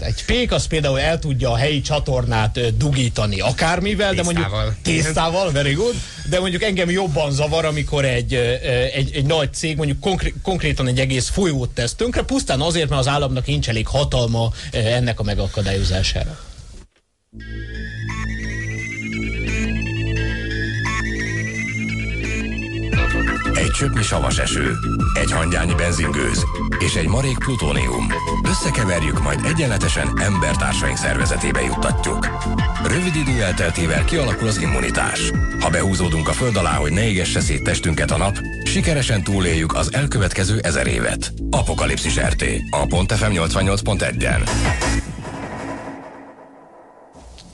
Egy pék az például el tudja a helyi csatornát dugítani akármivel, de mondjuk tésztával, very good, de mondjuk engem jobban zavar, amikor egy nagy cég mondjuk konkrétan egy egész folyót tesz tönkre, pusztán azért, mert az államnak nincs elég hatalma ennek a megakadályozására. Egy csöpnyi savas eső, egy hangyányi benzingőz és egy marék plutónium. Összekeverjük, majd egyenletesen embertársaink szervezetébe juttatjuk. Rövid idő elteltével kialakul az immunitás. Ha behúzódunk a föld alá, hogy ne égesse szét testünket a nap, sikeresen túléljük az elkövetkező 1000 évet. Apokalipszis RT. A .fm 88.1-en.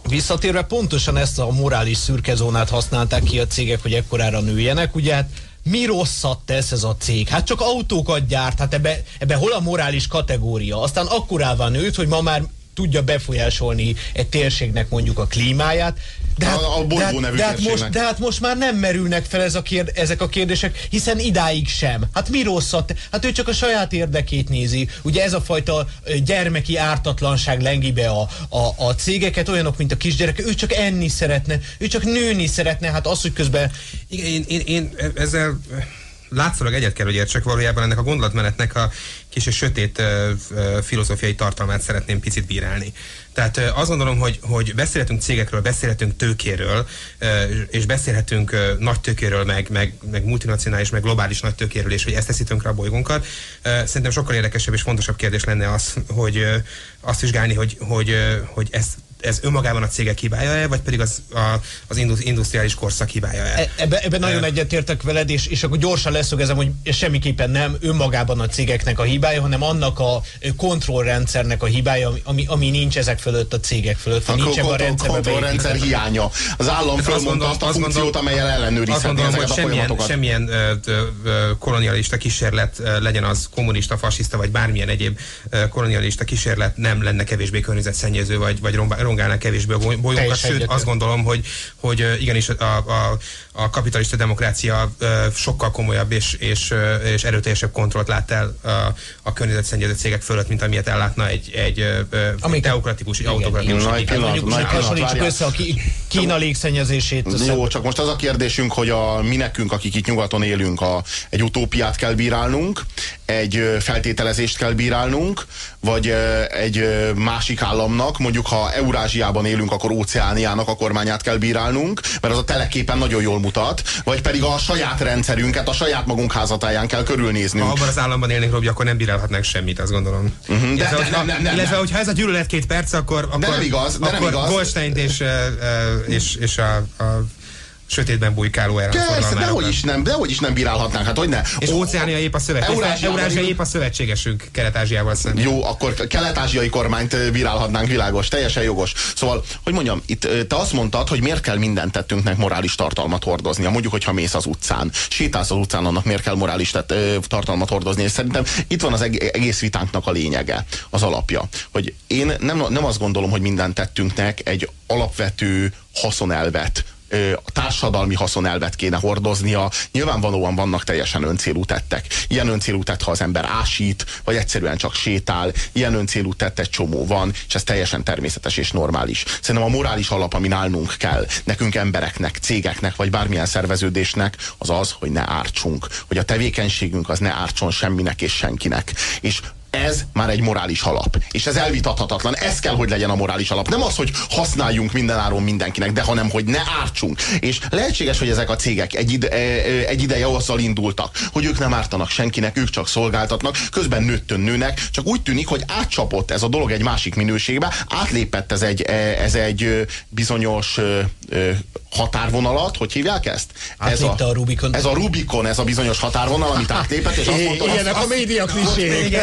Visszatérve pontosan ezt a morális szürkezónát használták ki a cégek, hogy ekkorára nőjenek, ugye hát mi rosszat tesz ez a cég? Hát csak autókat gyárt, hát ebbe hol a morális kategória? Aztán akkorává nőtt, hogy ma már tudja befolyásolni egy térségnek mondjuk a klímáját, a bolygó nevű térségnek. De hát most már nem merülnek fel ezek a kérdések, hiszen idáig sem. Hát mi rosszat? Hát ő csak a saját érdekét nézi. Ugye ez a fajta gyermeki ártatlanság lengi be a cégeket, olyanok, mint a kisgyerek. Ő csak enni szeretne, ő csak nőni szeretne, hát az, hogy közben... Igen, én ezzel... látszólag egyet kell, hogy értsek, valójában ennek a gondolatmenetnek a kis sötét filozófiai tartalmát szeretném picit bírálni. Tehát azt gondolom, hogy beszélhetünk cégekről, beszélhetünk tőkéről, és beszélhetünk nagy tőkéről, meg multinacionális, meg globális nagy tőkéről, és hogy ezt teszi tönkre a bolygónkat. Szerintem sokkal érdekesebb és fontosabb kérdés lenne az, hogy azt vizsgálni, hogy ez önmagában a cégek hibája-e, vagy pedig az industriális korszak hibája-e? Ebben nagyon egyetértek veled, és akkor gyorsan leszögezem, hogy semmiképpen nem önmagában a cégeknek a hibája, hanem annak a kontrollrendszernek a hibája, ami nincs ezek fölött, a cégek fölött. A kontrollrendszer hiánya. Az állam fölmondta azt a funkciót, amellyel ellenőrizhetni ezeket a folyamatokat. Semmilyen kolonialista kísérlet, legyen az kommunista, fasiszta, vagy bármilyen egyéb kolonialista kísérlet, nem lenne kevésbé környezetszennyező, vagy rongálnak kevésbé a bolygónkat, sőt azt gondolom, hogy igenis a kapitalista demokrácia sokkal komolyabb és erőteljesebb kontrollt lát el a környezetszennyező cégek fölött, mint amilyet ellátna egy teokratikus, egy autokratikus. Hasonlítsuk össze a Kína légszennyezését. Jó, csak most az a kérdésünk, hogy mi nekünk, akik itt nyugaton élünk, egy utópiát kell bírálnunk, egy feltételezést kell bírálnunk, vagy egy másik államnak, mondjuk ha Eurázsiában élünk, akkor Óceániának a kormányát kell bírálnunk, mert az a teleképen nagyon jól mutat, vagy pedig a saját rendszerünket, a saját magunk házatáján kell körülnéznünk. Ha abban az államban élnénk, Robi, akkor nem bírálhatnánk semmit, azt gondolom. Illetve, hogyha ez a gyűlölet 2 perc, akkor nem igaz, akkor Goldstein és a sötétben bújkáló elhangforgalmára. Dehogy is nem bírálhatnánk, hát hogyne. És Óceánia épp a szövetségesünk. Eurázsia épp a szövetségesünk Kelet-Ázsiával szemben. Jó, akkor kelet-ázsiai kormányt bírálhatnánk, világos, teljesen jogos. Szóval, hogy mondjam, itt te azt mondtad, hogy miért kell minden tettünknek morális tartalmat hordoznia. Mondjuk, hogyha mész az utcán, sétálsz az utcán, annak miért kell morális tartalmat hordozni. És szerintem itt van az egész vitánknak a lényege, az alapja. Hogy én nem azt gondolom, hogy minden tettünknek egy alapvető haszonelvet, a társadalmi haszonelvet kéne hordoznia. Nyilvánvalóan vannak teljesen öncélú tettek. Ilyen öncélú tett, ha az ember ásít, vagy egyszerűen csak sétál, ilyen öncélú tett egy csomó van, és ez teljesen természetes és normális. Szerintem a morális alap, amin állnunk kell, nekünk embereknek, cégeknek, vagy bármilyen szerveződésnek, az az, hogy ne ártsunk. Hogy a tevékenységünk az ne ártson semminek és senkinek. És ez már egy morális alap. És ez elvitathatatlan. Ez kell, hogy legyen a morális alap. Nem az, hogy használjunk mindenáron mindenkinek, de hanem, hogy ne ártsunk. És lehetséges, hogy ezek a cégek egy ideje azzal indultak, hogy ők nem ártanak senkinek, ők csak szolgáltatnak, közben nőttön nőnek, csak úgy tűnik, hogy átcsapott ez a dolog egy másik minőségbe, átlépett ez egy bizonyos határvonalat, hogy hívják ezt? Átlépte a Rubikon. Ez a Rubikon, ez a bizonyos határvonal, amit átlépett, és azt mondta, ilyenek a média klisék.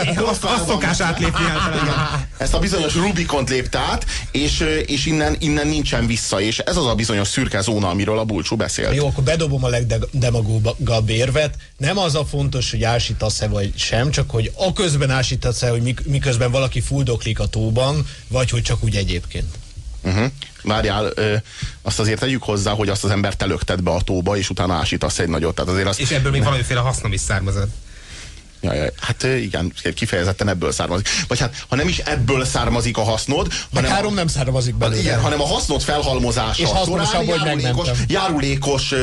A szokás átlépni általában. Ezt a bizonyos Rubikont lépte át, és innen nincsen vissza, és ez az a bizonyos szürke zóna, amiről a Bulcsú beszélt. Jó, akkor bedobom a legdemagógabb érvet. Nem az a fontos, hogy ásítasz-e vagy sem, csak hogy aközben ásítasz-e, hogy miközben valaki fuldoklik a tóban, vagy hogy csak úgy egyébként. Várjál, azt azért tegyük hozzá, hogy azt az embert elökted be a tóba, és utána ásítasz egy nagyot. Tehát azért és ebből még valamiféle hasznom is származott. Jaj, hát igen, kifejezetten ebből származik. Vagy hát, ha nem is ebből származik a hasznod, hanem három nem származik belőle. Igen, hanem a hasznod felhalmozása. És hasznosabb, hogy megmentem. Járulékos,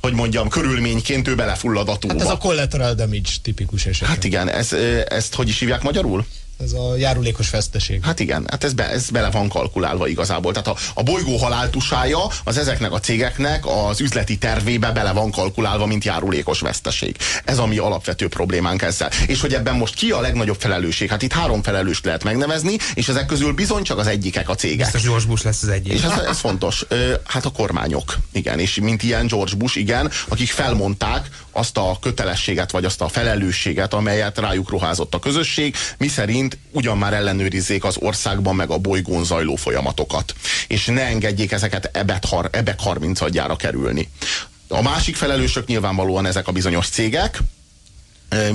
hogy mondjam, körülményként ő belefullad a tóba. Hát ez a collateral damage tipikus eset. Hát igen, ezt hogy is hívják magyarul? Ez a járulékos veszteség. Hát igen, hát ez bele van kalkulálva igazából. Tehát a bolygó haláltusája az ezeknek a cégeknek az üzleti tervébe bele van kalkulálva, mint járulékos veszteség. Ez a mi alapvető problémánk ezzel. És hogy ebben most ki a legnagyobb felelősség? Hát itt 3 felelőst lehet megnevezni, és ezek közül bizony csak az egyikek a cégek. Biztos George Bush lesz az egyik. És ez fontos. Hát a kormányok. Igen, és mint ilyen George Bush, igen, akik felmondták azt a kötelességet, vagy azt a felelősséget, amelyet rájuk ruházott a közösség, miszerint ugyan már ellenőrizzék az országban meg a bolygón zajló folyamatokat. És ne engedjék ezeket ebek 30-adjára kerülni. A másik felelősök nyilvánvalóan ezek a bizonyos cégek,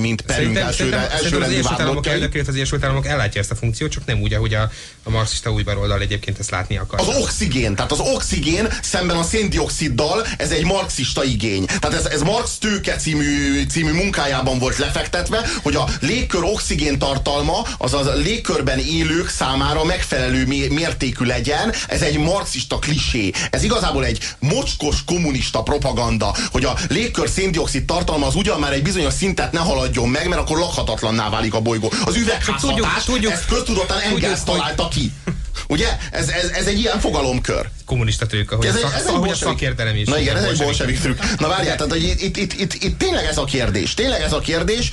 mint Perünk elsőrendű vádlottjai. Elnökét az Egyesült Államok ellátja ezt a funkciót, csak nem úgy, ahogy a marxista új baloldal egyébként ezt látni akar. Az oxigén, tehát az oxigén szemben a széndioxiddal, ez egy marxista igény. Tehát ez Marx tőke című munkájában volt lefektetve, hogy a légkör oxigén tartalma az a légkörben élők számára megfelelő mértékű legyen. Ez egy marxista klisé. Ez igazából egy mocskos kommunista propaganda, hogy a légkör széndioxid tartalma az ugyan már egy bizonyos szintet ne haladjon meg, mert akkor lakhatatlanná válik a bolygó. Az üvegházhatás, ezt köztudottan Engels találta ki. Ugye? Ez egy ilyen fogalomkör. Kommunista trükk, ahogy a szakértelem is. Na igen, ez egy bolsevik trükk. Na várjál, tehát itt tényleg ez a kérdés. Tényleg ez a kérdés,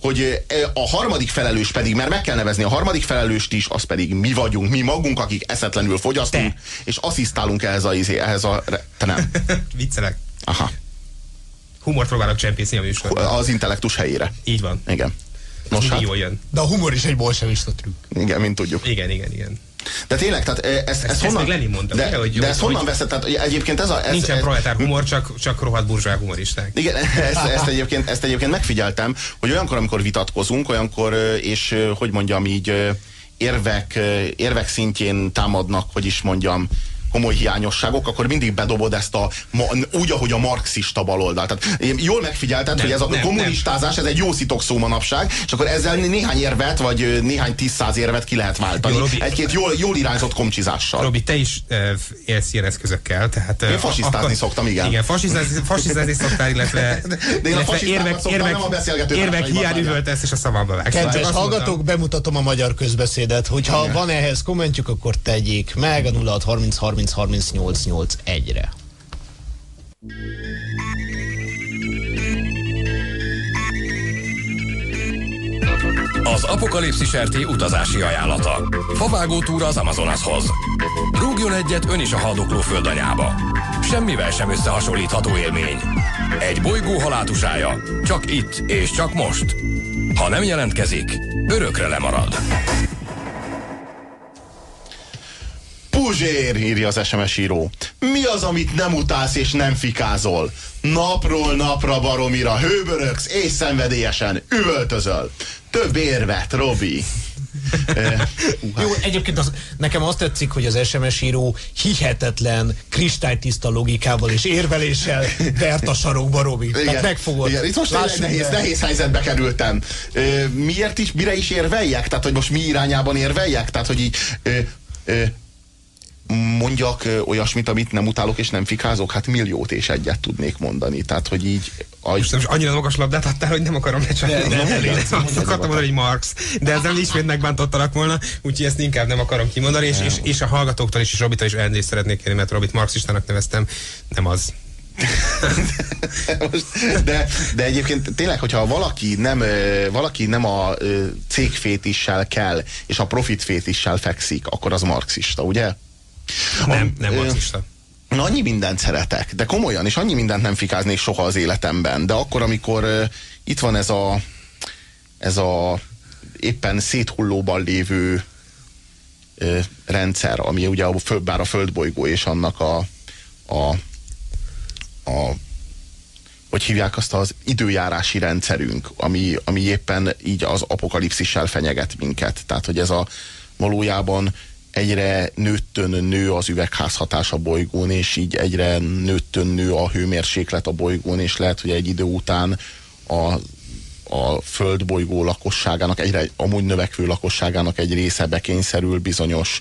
hogy a harmadik felelős pedig, mert meg kell nevezni a harmadik felelőst is, az pedig mi vagyunk, mi magunk, akik eszetlenül fogyasztunk, és asszisztálunk ehhez a... Te nem. Viccelek. Aha. Humort próbálok csempészni a műsorban. Az intellektus helyére. Így van. Igen. Nos, hát. Jól jön. De a humor is egy bolsevista trükk. Igen, mint tudjuk. Igen. De tényleg, tehát ez honnan... Mondtam, de, ugye, hogy de ezt honnan veszed? Tehát egyébként ez a... Nincsen proletár humor, csak rohadt burzsá humoristák. Igen, ezt egyébként megfigyeltem, hogy olyankor, amikor vitatkozunk, olyankor, és hogy mondjam így, érvek szintjén támadnak, hogy is mondjam, komoly hiányosságok, akkor mindig bedobod ezt úgy, ahogy a marxista baloldal. Tehát jól megfigyelted, hogy ez a kommunistázás, ez egy jó szitokszó manapság, és akkor ezzel néhány érvet, vagy néhány 10-100 érvet ki lehet váltani. Jó, Robi, egy-két jól irányzott komcsizással. Robi, te is élsz ilyen eszközökkel. Tehát, én fasisztázni szoktam, igen. Igen, fasisztázni szoktál, illetve érvek hiány üvöltesz, és a szavamba vágsz. Kedves hallgatók, bemutatom a magyar közbeszédet, hogyha van ehhez kommentjük, akkor tegyék meg a 0630 30 38 81-re. Az Apokalipszis RT utazási ajánlata. Favágó túra az Amazonashoz. Rúgjon egyet ön is a haldokló földanyába. Semmivel sem összehasonlítható élmény. Egy bolygó halátusája. Csak itt és csak most. Ha nem jelentkezik, örökre lemarad. Puzsér, írja az SMS író. Mi az, amit nem utálsz és nem fikázol? Napról napra baromira hőbörögsz és szenvedélyesen üvöltözöl. Több érvet, Robi. Jó, egyébként nekem azt tetszik, hogy az SMS író hihetetlen, kristálytiszta logikával és érveléssel vert a sarokba, Robi. Tehát megfogod. Igen. Itt most nehéz helyzetbe kerültem. Mire is érveljek? Tehát, hogy most mi irányában érveljek? Tehát, hogy így... mondjak olyasmit, amit nem utálok és nem fikázok, hát milliót és egyet tudnék mondani. Tehát, hogy így... Most annyira magas labdát adtál, hogy nem akarom lecsapni. Azt akartam mondani, hogy Marx. De ezzel ismét megbántottalak volna, úgyhogy ezt inkább nem akarom kimondani. És a hallgatóktól is, és Robitól is elnézést szeretnék kérni, mert Robit marxistának neveztem. Nem az. De egyébként tényleg, hogyha valaki nem a cégfétissel kell, és a profitfétissel fekszik, akkor az marxista, ugye? Nem marxista. Na, annyi mindent szeretek, de komolyan, és annyi mindent nem fikáznék soha az életemben. De akkor, amikor itt van ez a éppen széthullóban lévő rendszer, ami ugye bár a földbolygó, és annak a hogy hívják azt az időjárási rendszerünk, ami éppen így az apokalipszissel fenyeget minket. Tehát, hogy ez a valójában egyre nőttön nő az üvegházhatás a bolygón, és így egyre nőttön nő a hőmérséklet a bolygón, és lehet, hogy egy idő után a földbolygó lakosságának, amúgy növekvő lakosságának egy része bekényszerül bizonyos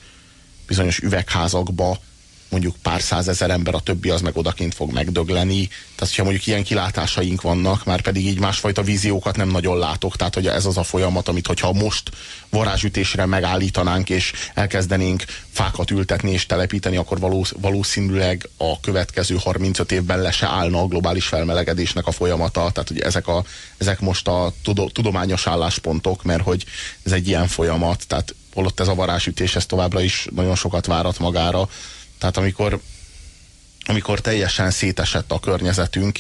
üvegházakba, mondjuk pár százezer ember, a többi az meg odakint fog megdögleni. Tehát, hogyha mondjuk ilyen kilátásaink vannak, már pedig így másfajta víziókat nem nagyon látok. Tehát, hogy ez az a folyamat, amit hogyha most varázsütésre megállítanánk, és elkezdenénk fákat ültetni és telepíteni, akkor valószínűleg a következő 35 évben le se állna a globális felmelegedésnek a folyamata. Tehát, hogy ezek most a tudományos álláspontok, mert hogy ez egy ilyen folyamat. Tehát holott ez a varázsütés, ez továbbra is nagyon sokat várat magára. Tehát amikor teljesen szétesett a környezetünk,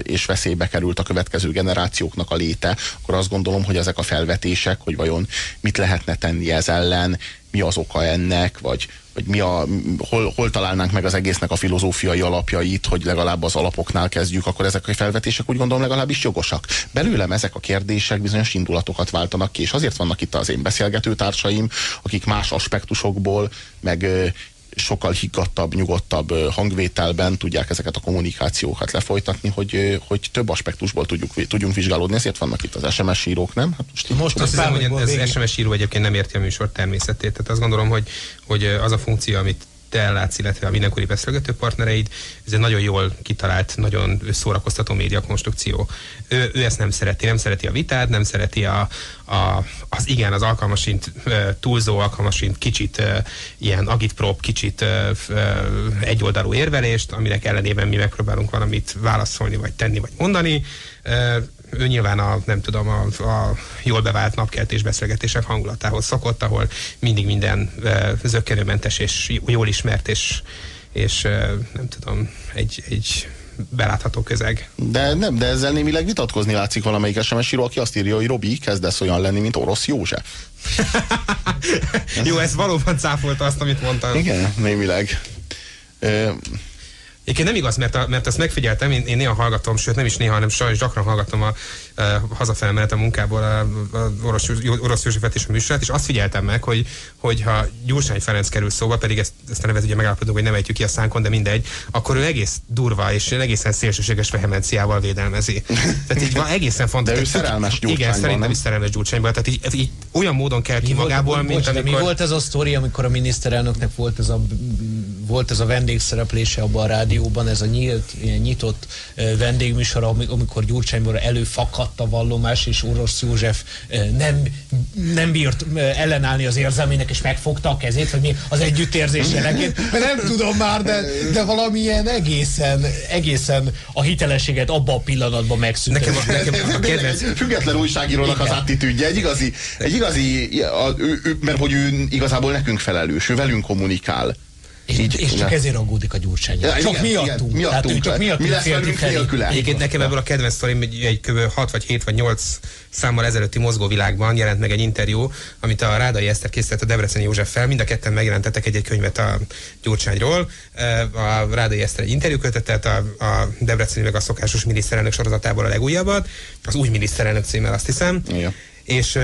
és veszélybe került a következő generációknak a léte, akkor azt gondolom, hogy ezek a felvetések, hogy vajon mit lehetne tenni ez ellen, mi az oka ennek, vagy mi hol találnánk meg az egésznek a filozófiai alapjait, hogy legalább az alapoknál kezdjük, akkor ezek a felvetések úgy gondolom legalábbis jogosak. Belőlem ezek a kérdések bizonyos indulatokat váltanak ki, és azért vannak itt az én beszélgető társaim, akik más aspektusokból, meg sokkal higgadtabb, nyugodtabb hangvételben tudják ezeket a kommunikációkat lefolytatni, hogy több aspektusból tudjunk vizsgálódni. Ezért vannak itt az SMS írók, nem? Hát most azt hiszem, hogy ez SMS író egyébként nem érti a műsor természetét. Tehát azt gondolom, hogy az a funkció, amit te ellátsz, illetve a mindenkori beszélgető partnereid, ez egy nagyon jól kitalált, nagyon szórakoztató médiakonstrukció. Ő ezt nem szereti. Nem szereti a vitát, nem szereti az alkalmasint túlzó, alkalmasint kicsit ilyen agitprop, kicsit egyoldalú érvelést, aminek ellenében mi megpróbálunk valamit válaszolni, vagy tenni, vagy mondani. Ő nyilván a jól bevált napkeltés beszélgetések hangulatához szokott, ahol mindig minden zökkenőmentes és jól ismert, és nem tudom, egy belátható közeg. De ezzel némileg vitatkozni látszik valamelyik SMS író, aki azt írja, hogy Robi, kezdesz olyan lenni, mint Orosz József. Jó, ez valóban cáfolta azt, amit mondtam. Igen, némileg. Egyébként nem igaz, mert azt megfigyeltem, én néha hallgatom, sőt nem is néha, hanem sajnos gyakran hallgatom a hazafelemenet a munkából a Orosz Józsefet és a műsorát, és azt figyeltem meg, hogy ha Gyurcsány Ferenc kerül szóba, pedig ezt a nevet ugye megállapodunk, hogy nem ejtjük ki a szánkon, de mindegy, akkor ő egész durva és egészen szélsőséges vehemenciával védelmezi. Tehát így van egészen fontos. De ő szerelmes Gyurcsányban. Igen, szerintem is szerelmes Gyurcsányban. Tehát így olyan módon kell ki magából, mint amikor... Mi volt ez a sztori, amikor a miniszterelnöknek volt ez a vendégszereplése abban a rádióban, ez a nyitott vendégműsor, amikor Gyurcsányból előfakadt a vallomás, és Orosz József nem bírt ellenállni az érzelmének, és megfogta a kezét, hogy mi az együttérzés jeleként. Nem tudom már, de valamilyen egészen a hitelességet abban a pillanatban megszűnt. Nekem a kedvenc... Független újságírónak az attitűdje, egy igazi mert hogy ő igazából nekünk felelős, ő velünk kommunikál. És csak ezért aggódik a Gyurcsány. Csak miattunk. Mi lesz velünk nélküle? Egyébként nekem ebből a kedvenc sztorim, egy kb. 6 vagy 7 vagy 8 számmal ezelőtti Mozgóvilágban jelent meg egy interjú, amit a Rádai Eszter készített a Debreceni Józseffel. Mind a ketten megjelentettek egy-egy könyvet a Gyurcsányról. A Rádai Eszter egy interjúkötetet, a Debreceni meg a szokásos miniszterelnök sorozatából a legújabbat, az új miniszterelnök címmel, azt hiszem. Igen. És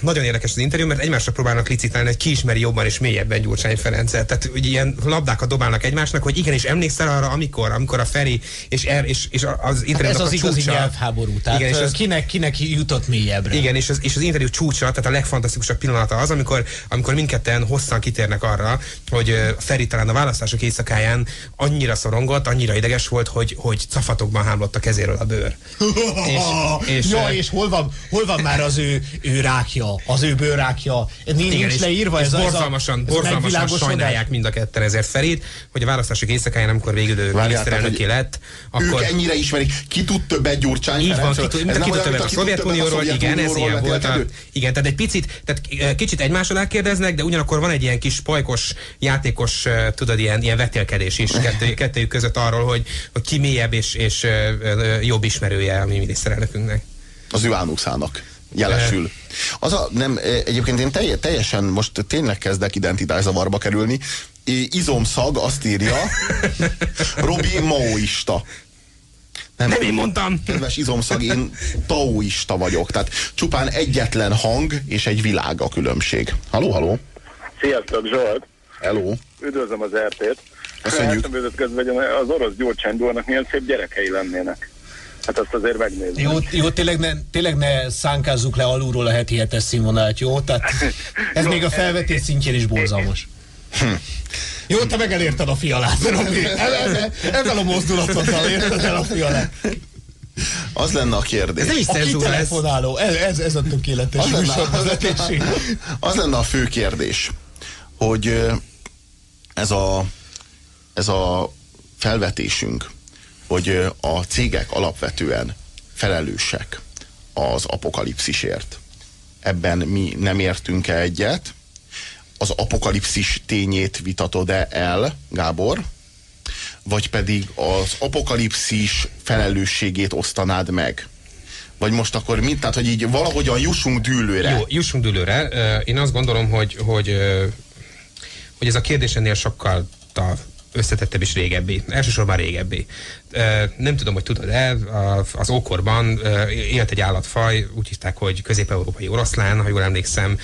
nagyon érdekes az interjú, mert egymásra próbálnak licitálni, hogy ki ismeri jobban és mélyebben Gyurcsány Ferencet. Tehát ilyen labdákat dobálnak egymásnak, hogy igenis emlékszel arra, amikor a Feri és az interjúnak hát ez az igazi nyelvháború. Tehát igen, és az, kinek jutott mélyebbre. Igen, és az interjú csúcsa, tehát a legfantasztikusabb pillanata az, amikor mindketten hosszan kitérnek arra, hogy Feri talán a választások éjszakáján annyira szorongott, annyira ideges volt, hogy cafatokban hámlott a kezéről a bőr. és hol van már az ő rákja, az ő bőrrákja. Nincs leírva, ez borzalmasan sajnálják mind a ketten ezért Ferit, hogy a választások éjszakáján, amikor végül ő miniszterelnöké lett, akkor... Ők ennyire ismerik. Ki tud többet Gyurcsány Ferencről? Ki tud többet a Szovjetunióról? Igen, ez ilyen volt. Igen, tehát egy picit, tehát kicsit egymás alá kérdeznek, de ugyanakkor van egy ilyen kis pajkos, játékos, tudod, ilyen vetélkedés is kettőjük között arról, hogy ki mélyebb és jobb ismerője a mi miniszterelnökünknek. Az ő ánuszának jelesül. Egyébként én teljesen most tényleg kezdek identitászavarba kerülni. Izomszag azt írja, Robi maoista. Nem én mondtam. Kedves izomszag, én taoista vagyok. Tehát csupán egyetlen hang és egy világ a különbség. Halló. Sziasztok, Zsolt. Hello. Üdvözlöm az RT-t. Köszönjük. Az orosz Gyurcsánydónak milyen szép gyerekei lennének. Hát azt azért megnézem. Jó, tényleg ne szánkázzuk le alulról a heti hetes színvonalat, jó? Tehát ez még a felvetés szintjén is borzalmas. Jó, te meg elérted a fialát. Ezzel a mozdulatoddal érted el a fialát. Az lenne a kérdés. Ez a kitelefonáló, ez a tökéletes műsorvezetéség. Az lenne a fő kérdés, hogy ez a felvetésünk, hogy a cégek alapvetően felelősek az apokalipszisért. Ebben mi nem értünk-e egyet? Az apokalipszis tényét vitatod-e el, Gábor? Vagy pedig az apokalipszis felelősségét osztanád meg? Vagy most akkor mit? Tehát, hogy így valahogyan jussunk dűlőre. Jó, jussunk dűlőre. Én azt gondolom, hogy ez a kérdés ennél sokkal összetettebb és régebbi. Elsősorban régebbi. Nem tudom, hogy tudod-e, az ókorban élt egy állatfaj, úgy hívták, hogy közép-európai oroszlán, ha jól emlékszem.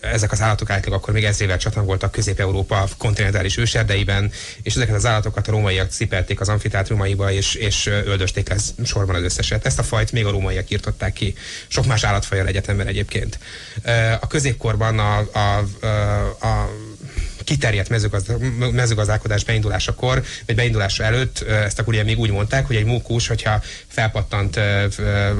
Ezek az állatok általában akkor még ezrével csatangoltak Közép-Európa kontinentális őserdeiben, és ezeket az állatokat a rómaiak cipelték az amfiteátrumaiba, és öldösték ez sorban az összeset. Ezt a fajt még a rómaiak írtották ki. Sok más állatfajjal egyetemben egyébként. A középkorban a kiterjedt mezőgazdálkodás beindulásakor, vagy beindulása előtt ezt akkor ugye még úgy mondták, hogy egy mókus, hogyha felpattant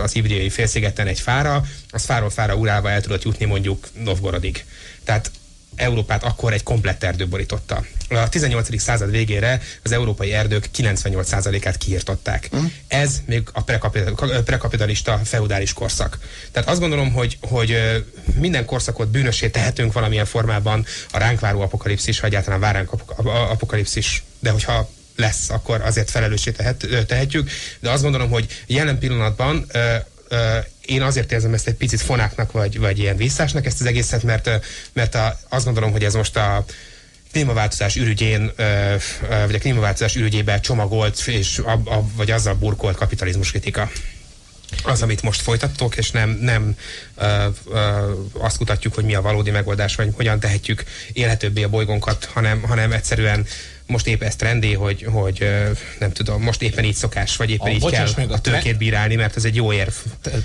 az Ibériai félszigeten egy fára, az fáról fára urálva el tudott jutni mondjuk Novgorodig. Tehát Európát akkor egy komplett erdő borította. A 18. század végére az európai erdők 98%-át kiirtották. Ez még a prekapitalista feudális korszak. Tehát azt gondolom, hogy minden korszakot bűnössé tehetünk valamilyen formában a ránk váró apokalipszis, vagy egyáltalán vár ránk apokalipszis, de hogyha lesz, akkor azért felelőssé tehetjük. De azt gondolom, hogy jelen pillanatban én azért érzem ezt egy picit fonáknak, vagy ilyen visszásnak ezt az egészet, mert azt gondolom, hogy ez most a klímaváltozás ürügyén, vagy a klímaváltozás ürügyében csomagolt, és vagy azzal burkolt kapitalizmus kritika. Az, amit most folytattok, és nem azt kutatjuk, hogy mi a valódi megoldás, vagy hogyan tehetjük élhetőbbé a bolygónkat, hanem egyszerűen most épp ez trendi, hogy nem tudom, most éppen így szokás, vagy éppen így kell a tőkét bírálni, mert ez egy jó érv.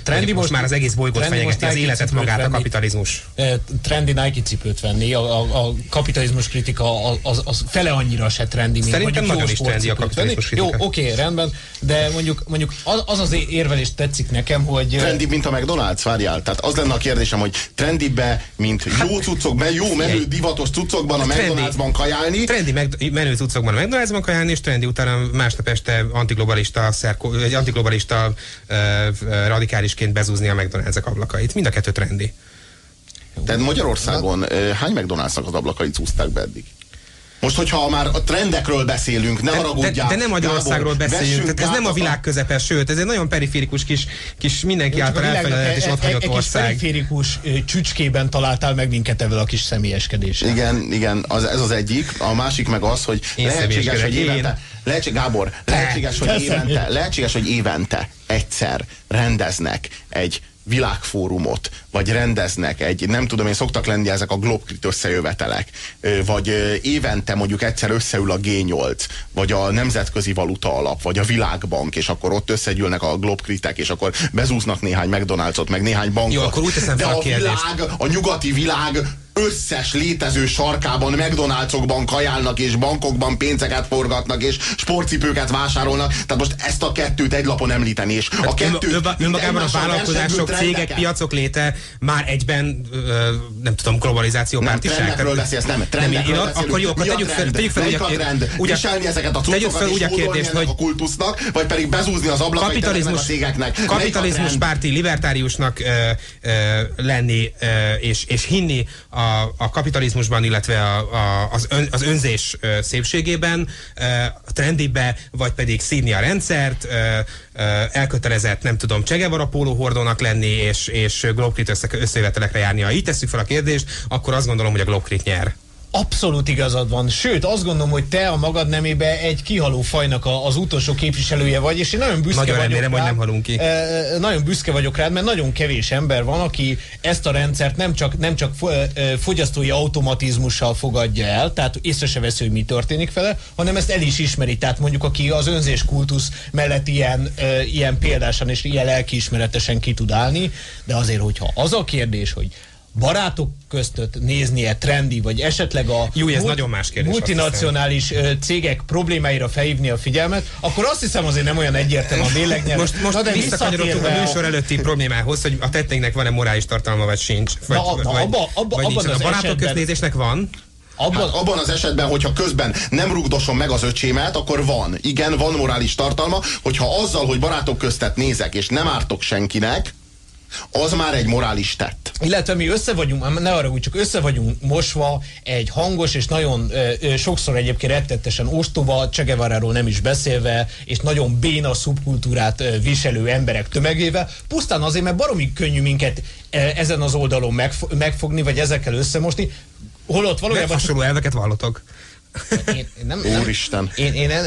Trendi most már az egész bolygót fenyegeti, az életet, magát, a kapitalizmus. Trendi Nike cipőt venni, a kapitalizmus kritika az fele annyira se trendi, mint szerintem nagyon is trendi a kapitalizmus kritika. Jó, oké, rendben, de mondjuk az érvelés tetszik nekem, hogy... Trendi, mint a McDonald's, várjál. Tehát az lenne a kérdésem, hogy trendibe, mint jó cuccokban, jó menő divatos cuccokban a McDonald'sban kajálni. Trendi menő utcokban a McDonald's-ban kajálni, és trendi utána másnap este antiglobalista radikálisként bezúzni a McDonald's-ek ablakait. Mind a kettő trendi. Tehát Magyarországon hány McDonald's-nak az ablakait zúzták be eddig? Most, hogyha már a trendekről beszélünk, ne haragudjál. De nem Magyarországról beszélünk, tehát ez nem a világ közepe, sőt, ez egy nagyon periférikus kis mindenki által elfeledett és otthagyott ország. Egy kis periférikus csücskében találtál meg minket ebből a kis személyeskedéssel. Igen, ez az egyik. A másik meg az, hogy lehetséges, hogy évente... Gábor, lehetséges, hogy évente egyszer rendeznek egy világfórumot, vagy rendeznek egy, nem tudom én, szoktak lenni ezek a Globkrit összejövetelek, vagy évente mondjuk egyszer összeül a G8, vagy a Nemzetközi Valuta Alap, vagy a Világbank, és akkor ott összegyűlnek a Globkritek, és akkor bezúznak néhány McDonald's-ot, meg néhány bankot. Jó, akkor úgy teszem fel a kérdést. De a nyugati világ összes létező sarkában, McDonald's-okban kajálnak, és bankokban pénzeket forgatnak, és sportcipőket vásárolnak. Tehát most ezt a kettőt egy lapon említeni, és a kettőt... Önmagában a vállalkozások, cégek, piacok léte már egyben, nem tudom, globalizációpártiság. Nem, trendekről beszélsz, nem. Trendekről beszélünk. Akkor jó, akkor tegyük fel a trend. Viselni ezeket a cuccokat, és hódolni ennek a kultusznak, vagy pedig bezúzni az ablakait ezeknek a cégeknek. Kapitalizmus párti libertáriusnak lenni, és hinni a kapitalizmusban, illetve az önzés szépségében, trendibe, vagy pedig szívni a rendszert, elkötelezett, nem tudom, Csegevara pólóhordónak lenni, és Globkrit összejövetelekre járni. Ha így tesszük fel a kérdést, akkor azt gondolom, hogy a Globkrit nyer. Abszolút igazad van. Sőt, azt gondolom, hogy te a magad nemébe egy kihaló fajnak az utolsó képviselője vagy, és én nagyon büszke vagyok rád. Nagyon remélem, hogy nem halunk ki. Nagyon büszke vagyok rád, mert nagyon kevés ember van, aki ezt a rendszert nem csak fogyasztói automatizmussal fogadja el, tehát észre se veszi, hogy mi történik vele, hanem ezt el is ismeri. Tehát mondjuk, aki az önzés kultusz mellett ilyen példásan és ilyen lelkiismeretesen ki tud állni, de azért, hogyha az a kérdés, hogy barátok köztött néznie trendi, vagy esetleg a multinacionális cégek problémáira felhívni a figyelmet, akkor azt hiszem azért nem olyan egyértelmű a véleményem. Most visszakanyarodtunk a műsor előtti problémához, hogy a tetteinknek van-e morális tartalma, vagy sincs. A barátok köznézésnek van. Abban az esetben, hogyha közben nem rugdosom meg az öcsémet, akkor van. Igen, van morális tartalma, hogyha azzal, hogy barátok köztet nézek, és nem ártok senkinek, az már egy morális tett. Illetve mi össze vagyunk, ne arra úgy, csak össze vagyunk mosva egy hangos és nagyon sokszor egyébként rettetesen ostoba, Csegevaráról nem is beszélve, és nagyon béna szubkultúrát viselő emberek tömegével, pusztán azért, mert baromi könnyű minket ezen az oldalon megfogni, vagy ezekkel összemosni, holott valójában... Hasonló elveket vallotok. Én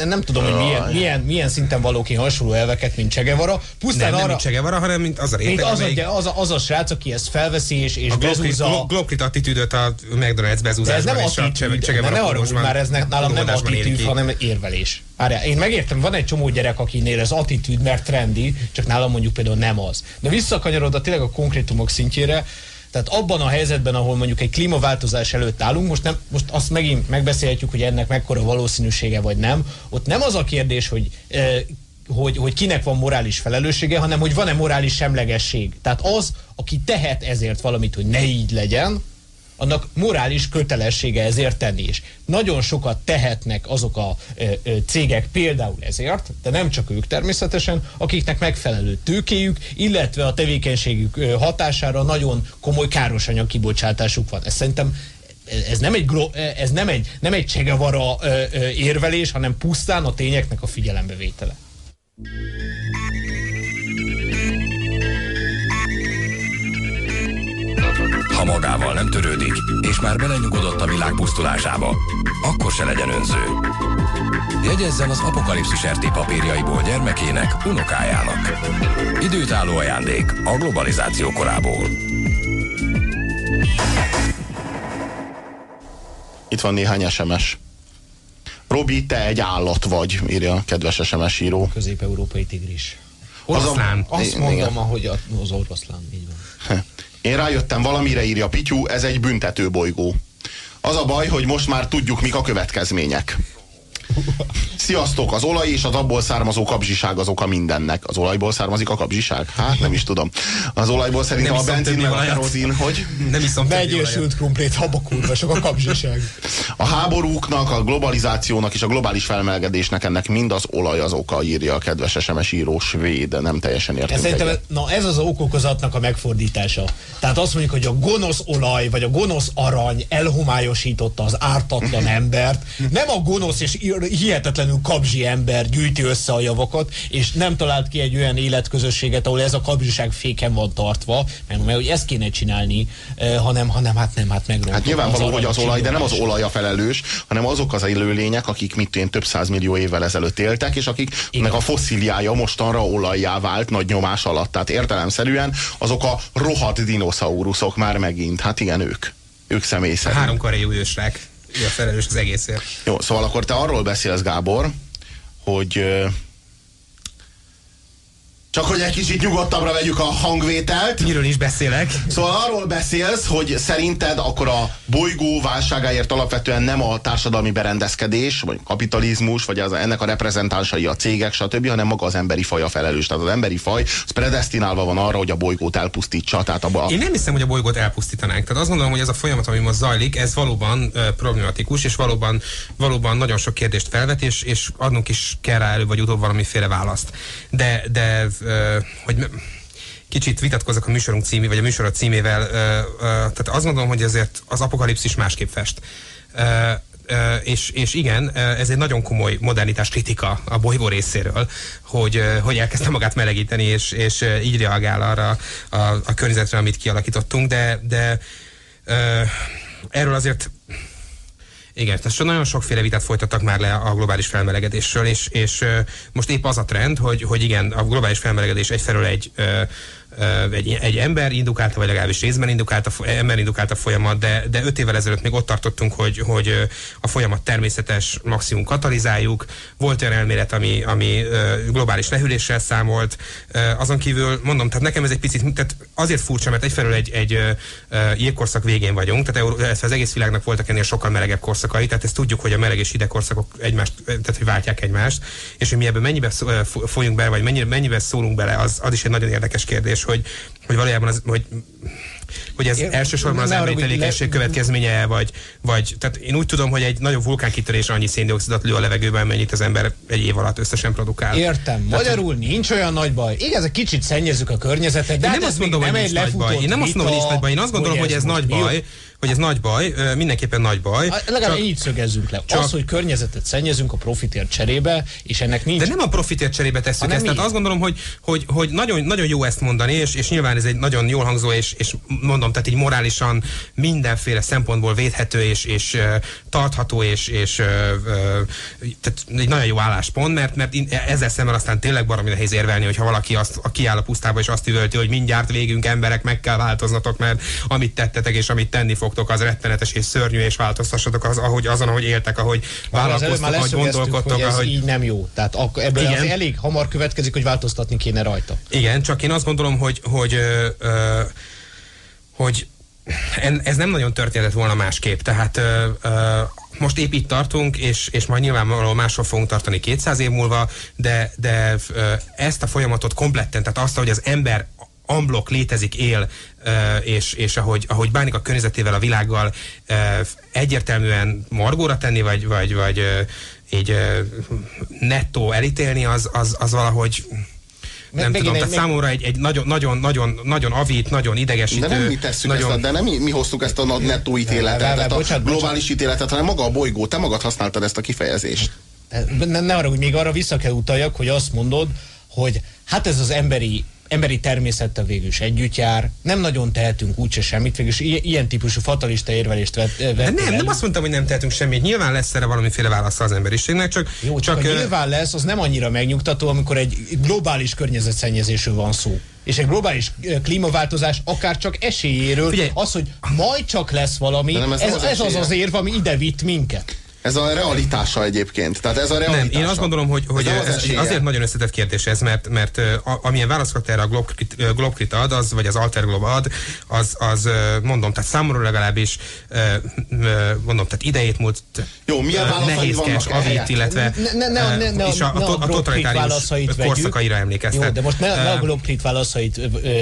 nem tudom, hogy milyen szinten való ki hasonló elveket, mint Csegevara. Pusztán nem, arra, nem mint Csegevara, hanem mint az a réteg, az a srác, aki ezt felveszi és bezúzza. A globkrit attitűdöt a McDonald's bezúzásban és a Csegevara fogosban. Már ez nálam nem attitűd, hanem érvelés. Én megértem, van egy csomó gyerek, akinél ez attitűd, mert trendi, csak nálam mondjuk például nem az. De visszakanyarod tényleg a konkrétumok szintjére. Tehát abban a helyzetben, ahol mondjuk egy klímaváltozás előtt állunk, most azt megint megbeszélhetjük, hogy ennek mekkora valószínűsége vagy nem, ott nem az a kérdés, hogy kinek van morális felelőssége, hanem hogy van-e morális semlegesség. Tehát az, aki tehet ezért valamit, hogy ne így legyen, annak morális kötelessége ezért tenni is. Nagyon sokat tehetnek azok a cégek például ezért, de nem csak ők természetesen, akiknek megfelelő tőkéjük, illetve a tevékenységük hatására nagyon komoly károsanyag kibocsátásuk van. Ez szerintem ez nem egy Csegevara érvelés, hanem pusztán a tényeknek a figyelembevétele. Ha magával nem törődik, és már belenyugodott a világ pusztulásába, akkor se legyen önző. Jegyezzen az Apokalipszis RT papírjaiból gyermekének, unokájának. Időtálló ajándék a globalizáció korából. Itt van néhány SMS. Robi, te egy állat vagy, írja a kedves SMS író. Közép-európai tigris. Oroszlán. Azt mondom, ahogy az oroszlán, így van. Én rájöttem valamire, írja Pityu, ez egy büntető bolygó. Az a baj, hogy most már tudjuk, mik a következmények. Sziasztok, az olaj és az abból származó kapzsiság az oka mindennek. Az olajból származik a kapzsiság? Hát nem is tudom. Az olajból szerintem a benzin meg a kerozin, hogy... Nem iszom beegyősült krumplét, habakurva, sok a kapzsiság. A háborúknak, a globalizációnak és a globális felmelegedésnek ennek mind az olaj az oka, írja a kedves SMS író svéd. Nem teljesen értünk. Szerintem ez az okokozatnak a megfordítása. Tehát azt mondjuk, hogy a gonosz olaj vagy a gonosz arany elhomályosította az ártatlan embert. Nem a gonosz és hihetetlenül kabzsi ember gyűjti össze a javakat, és nem talált ki egy olyan életközösséget, ahol ez a kabzsiság féken van tartva, mert hogy ezt kéne csinálni, hanem hát megrontva. Hát nyilvánvaló, hogy az olaj, de nem az olaj a felelős, hanem azok az élőlények, akik több százmillió évvel ezelőtt éltek, és akiknek a fosszíliája mostanra olajjá vált nagy nyomás alatt. Tehát értelemszerűen azok a rohadt dinoszauruszok már megint. Hát igen, ők személy szerint. Három karé újősrák. Ő a felelős az egészért. Jó, szóval akkor te arról beszélsz, Gábor, hogy csak hogy egy kicsit nyugodtabbra vegyük a hangvételt. Miről is beszélek? Szóval arról beszélsz, hogy szerinted akkor a bolygó válságáért alapvetően nem a társadalmi berendezkedés, vagy kapitalizmus, vagy ennek a reprezentánsai a cégek, stb., hanem maga az emberi faj a felelős. Tehát az emberi faj predesztinálva van arra, hogy a bolygót elpusztítsa. Tehát én nem hiszem, hogy a bolygót elpusztítanánk. Tehát azt gondolom, hogy ez a folyamat, ami most zajlik, ez valóban problematikus, és valóban nagyon sok kérdést felvet, és adnunk is kell rá elő, vagy utóbb valamiféle választ. De hogy kicsit vitatkozok a műsorunk cími, vagy a műsor címével, tehát azt mondom, hogy azért az apokalipszis másképp fest. És igen, ez egy nagyon komoly modernitás kritika a bolygó részéről, hogy elkezdte magát melegíteni, és így reagál arra a környezetre, amit kialakítottunk, de erről azért igen, tehát nagyon sokféle vitát folytattak már le a globális felmelegedésről, és most épp az a trend, hogy igen, a globális felmelegedés egyfelől egy ember indukálta, vagy legalábbis részben ember indukálta folyamat, de 5 évvel ezelőtt még ott tartottunk, hogy a folyamat természetes, maximum katalizáljuk. Volt olyan elmélet, ami globális lehűléssel számolt. Azon kívül, mondom, tehát nekem ez egy picit, tehát azért furcsa, mert egyfelől egy jégkorszak végén vagyunk, tehát az egész világnak voltak ennél sokkal melegebb korszakai, tehát ezt tudjuk, hogy a meleg és hideg korszakok egymást, tehát hogy váltják egymást, és hogy mi ebben mennyibe folyunk bele, vagy mennyibe szólunk bele, az is egy nagyon érdekes kérdés, hogy valójában az, hogy Hogy ez elsősorban az emberi tevékenység következménye, vagy tehát én úgy tudom, hogy egy nagyobb vulkánkitörés annyi széndioxidot lő a levegőben, mennyit az ember egy év alatt összesen produkál. Értem. Tehát, magyarul nincs olyan nagy baj. Igaz, egy kicsit szennyezünk a környezetet, de nem azt mondom, hogy nincs nagy baj. Én nem azt mondom, hogy nincs nagy baj. Én azt gondolom, hogy ez nagy baj. Hogy ez nagy baj, mindenképpen nagy baj. Legalább így szögezzünk le. Az, hogy környezetet szennyezünk a profitért cserébe, és ennek nincs... De nem a profitért cserébe tesszük ezt. Tehát azt gondolom, hogy nagyon, nagyon jó ezt mondani, és nyilván ez egy nagyon jól hangzó, és mondom, tehát így morálisan mindenféle szempontból védhető, és tartható, és tehát egy nagyon jó álláspont, mert ezzel szemben aztán tényleg baromi nehéz érvelni, hogyha valaki kiáll a pusztába, és azt üvölti, hogy mindjárt végünk, emberek, meg kell változnatok, mert amit tettetek, és amit tenni fog, az rettenetes és szörnyű, és változtassatok ahogy éltek, ahogy vállalkoztak, ahogy gondolkodtok. Hogy ez ahogy... így nem jó. Tehát ebből az elég hamar következik, hogy változtatni kéne rajta. Igen, csak én azt gondolom, hogy ez nem nagyon történhetett volna másképp. Tehát most épp itt tartunk, és majd nyilvánvalóan máshol fogunk tartani 200 év múlva, de ezt a folyamatot kompletten, tehát azt, hogy az ember amblok létezik, él, és ahogy bánik a környezetével, a világgal, egyértelműen margóra tenni, vagy így nettó elítélni, az valahogy... Nem tudom, tehát számomra egy nagyon avít, nagyon idegesítő... De nem mi tesszük ezt, de nem mi hoztuk ezt a nettó ítéletet, a globális ítéletet, hanem maga a bolygó, te magad használtad ezt a kifejezést. Ne arra, hogy még arra vissza kell utaljak, hogy azt mondod, hogy hát ez az emberi természettel végül is együtt jár, nem nagyon tehetünk úgyse semmit, végül is ilyen típusú fatalista érvelést vettél. Nem azt mondtam, hogy nem tehetünk semmit, nyilván lesz erre valamiféle válasza az emberiségnek, csak nyilván lesz, az nem annyira megnyugtató, amikor egy globális környezetszennyezésről van szó. És egy globális klímaváltozás akár csak esélyéről, figyelj, az, hogy majd csak lesz valami, ez az érv, ami ide vitt minket. Ez a realitása egyébként. Tehát ez a realitása. Nem, én azt gondolom, hogy ez azért nagyon összetett kérdés ez, mert amilyen válaszokat erre a Globkrit ad, vagy az Alterglob ad, az mondom, tehát számomra legalábbis mondom, tehát idejét múlt nehézkes, avít, illetve és a totalitárius korszakaira emlékeztet. Jó, de most ne a Globkrit válaszait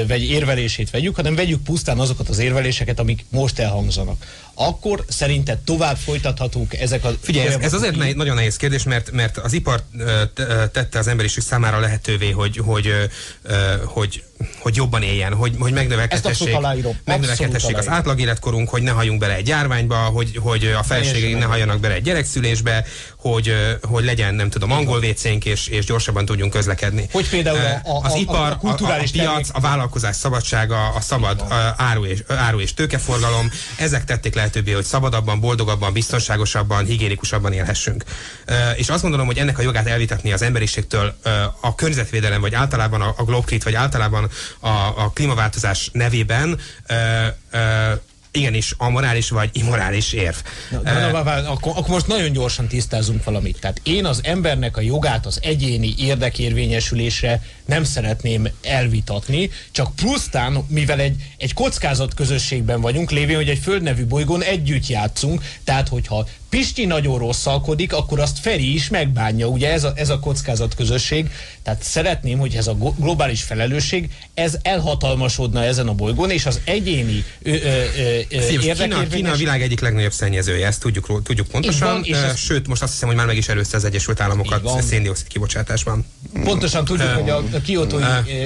vagy érvelését vegyük, hanem vegyük pusztán azokat az érveléseket, amik most elhangzanak. Akkor szerinted tovább folytathatunk ezek a... Figyelj, ez azért nagyon nehéz kérdés, mert az ipar tette az emberiség számára lehetővé, hogy jobban éljen, hogy megnövekedhessék az átlag életkorunk, hogy ne halljunk bele egy járványba, hogy a feleségeink ne halljanak bele egy gyerekszülésbe, hogy legyen, nem tudom, angol vécénk, és gyorsabban tudjunk közlekedni. Hogy például az ipar, kulturális piac, a vállalkozás szabadsága, a szabad áru és tőkeforgalom, ezek tették lehetővé, hogy szabadabban, boldogabban, biztonságosabban, higiénikusabban élhessünk. És azt gondolom, hogy ennek a jogát elvitatni az emberiségtől a környezetvédelem, vagy általában a Globkrit, vagy általában a klímaváltozás nevében igenis amorális vagy immorális érv. Akkor most nagyon gyorsan tisztázunk valamit. Tehát én az embernek a jogát az egyéni érdekérvényesülésre nem szeretném elvitatni, csak plusztán, mivel egy kockázatközösségben vagyunk, lévén, hogy egy földnevű bolygón együtt játszunk, tehát hogyha Pisti nagyon rosszalkodik, akkor azt Feri is megbánja, ugye ez a kockázatközösség. Tehát szeretném, hogy ez a globális felelősség, ez elhatalmasodna ezen a bolygón, és az egyéni érdekérvényes... Kína a világ egyik legnagyobb szennyezője, ezt tudjuk pontosan. Van, és sőt, most azt hiszem, hogy már meg is előzte az Egyesült Államokat széndioxid kibocsátásban. Pontosan tudjuk, hogy a Kiotói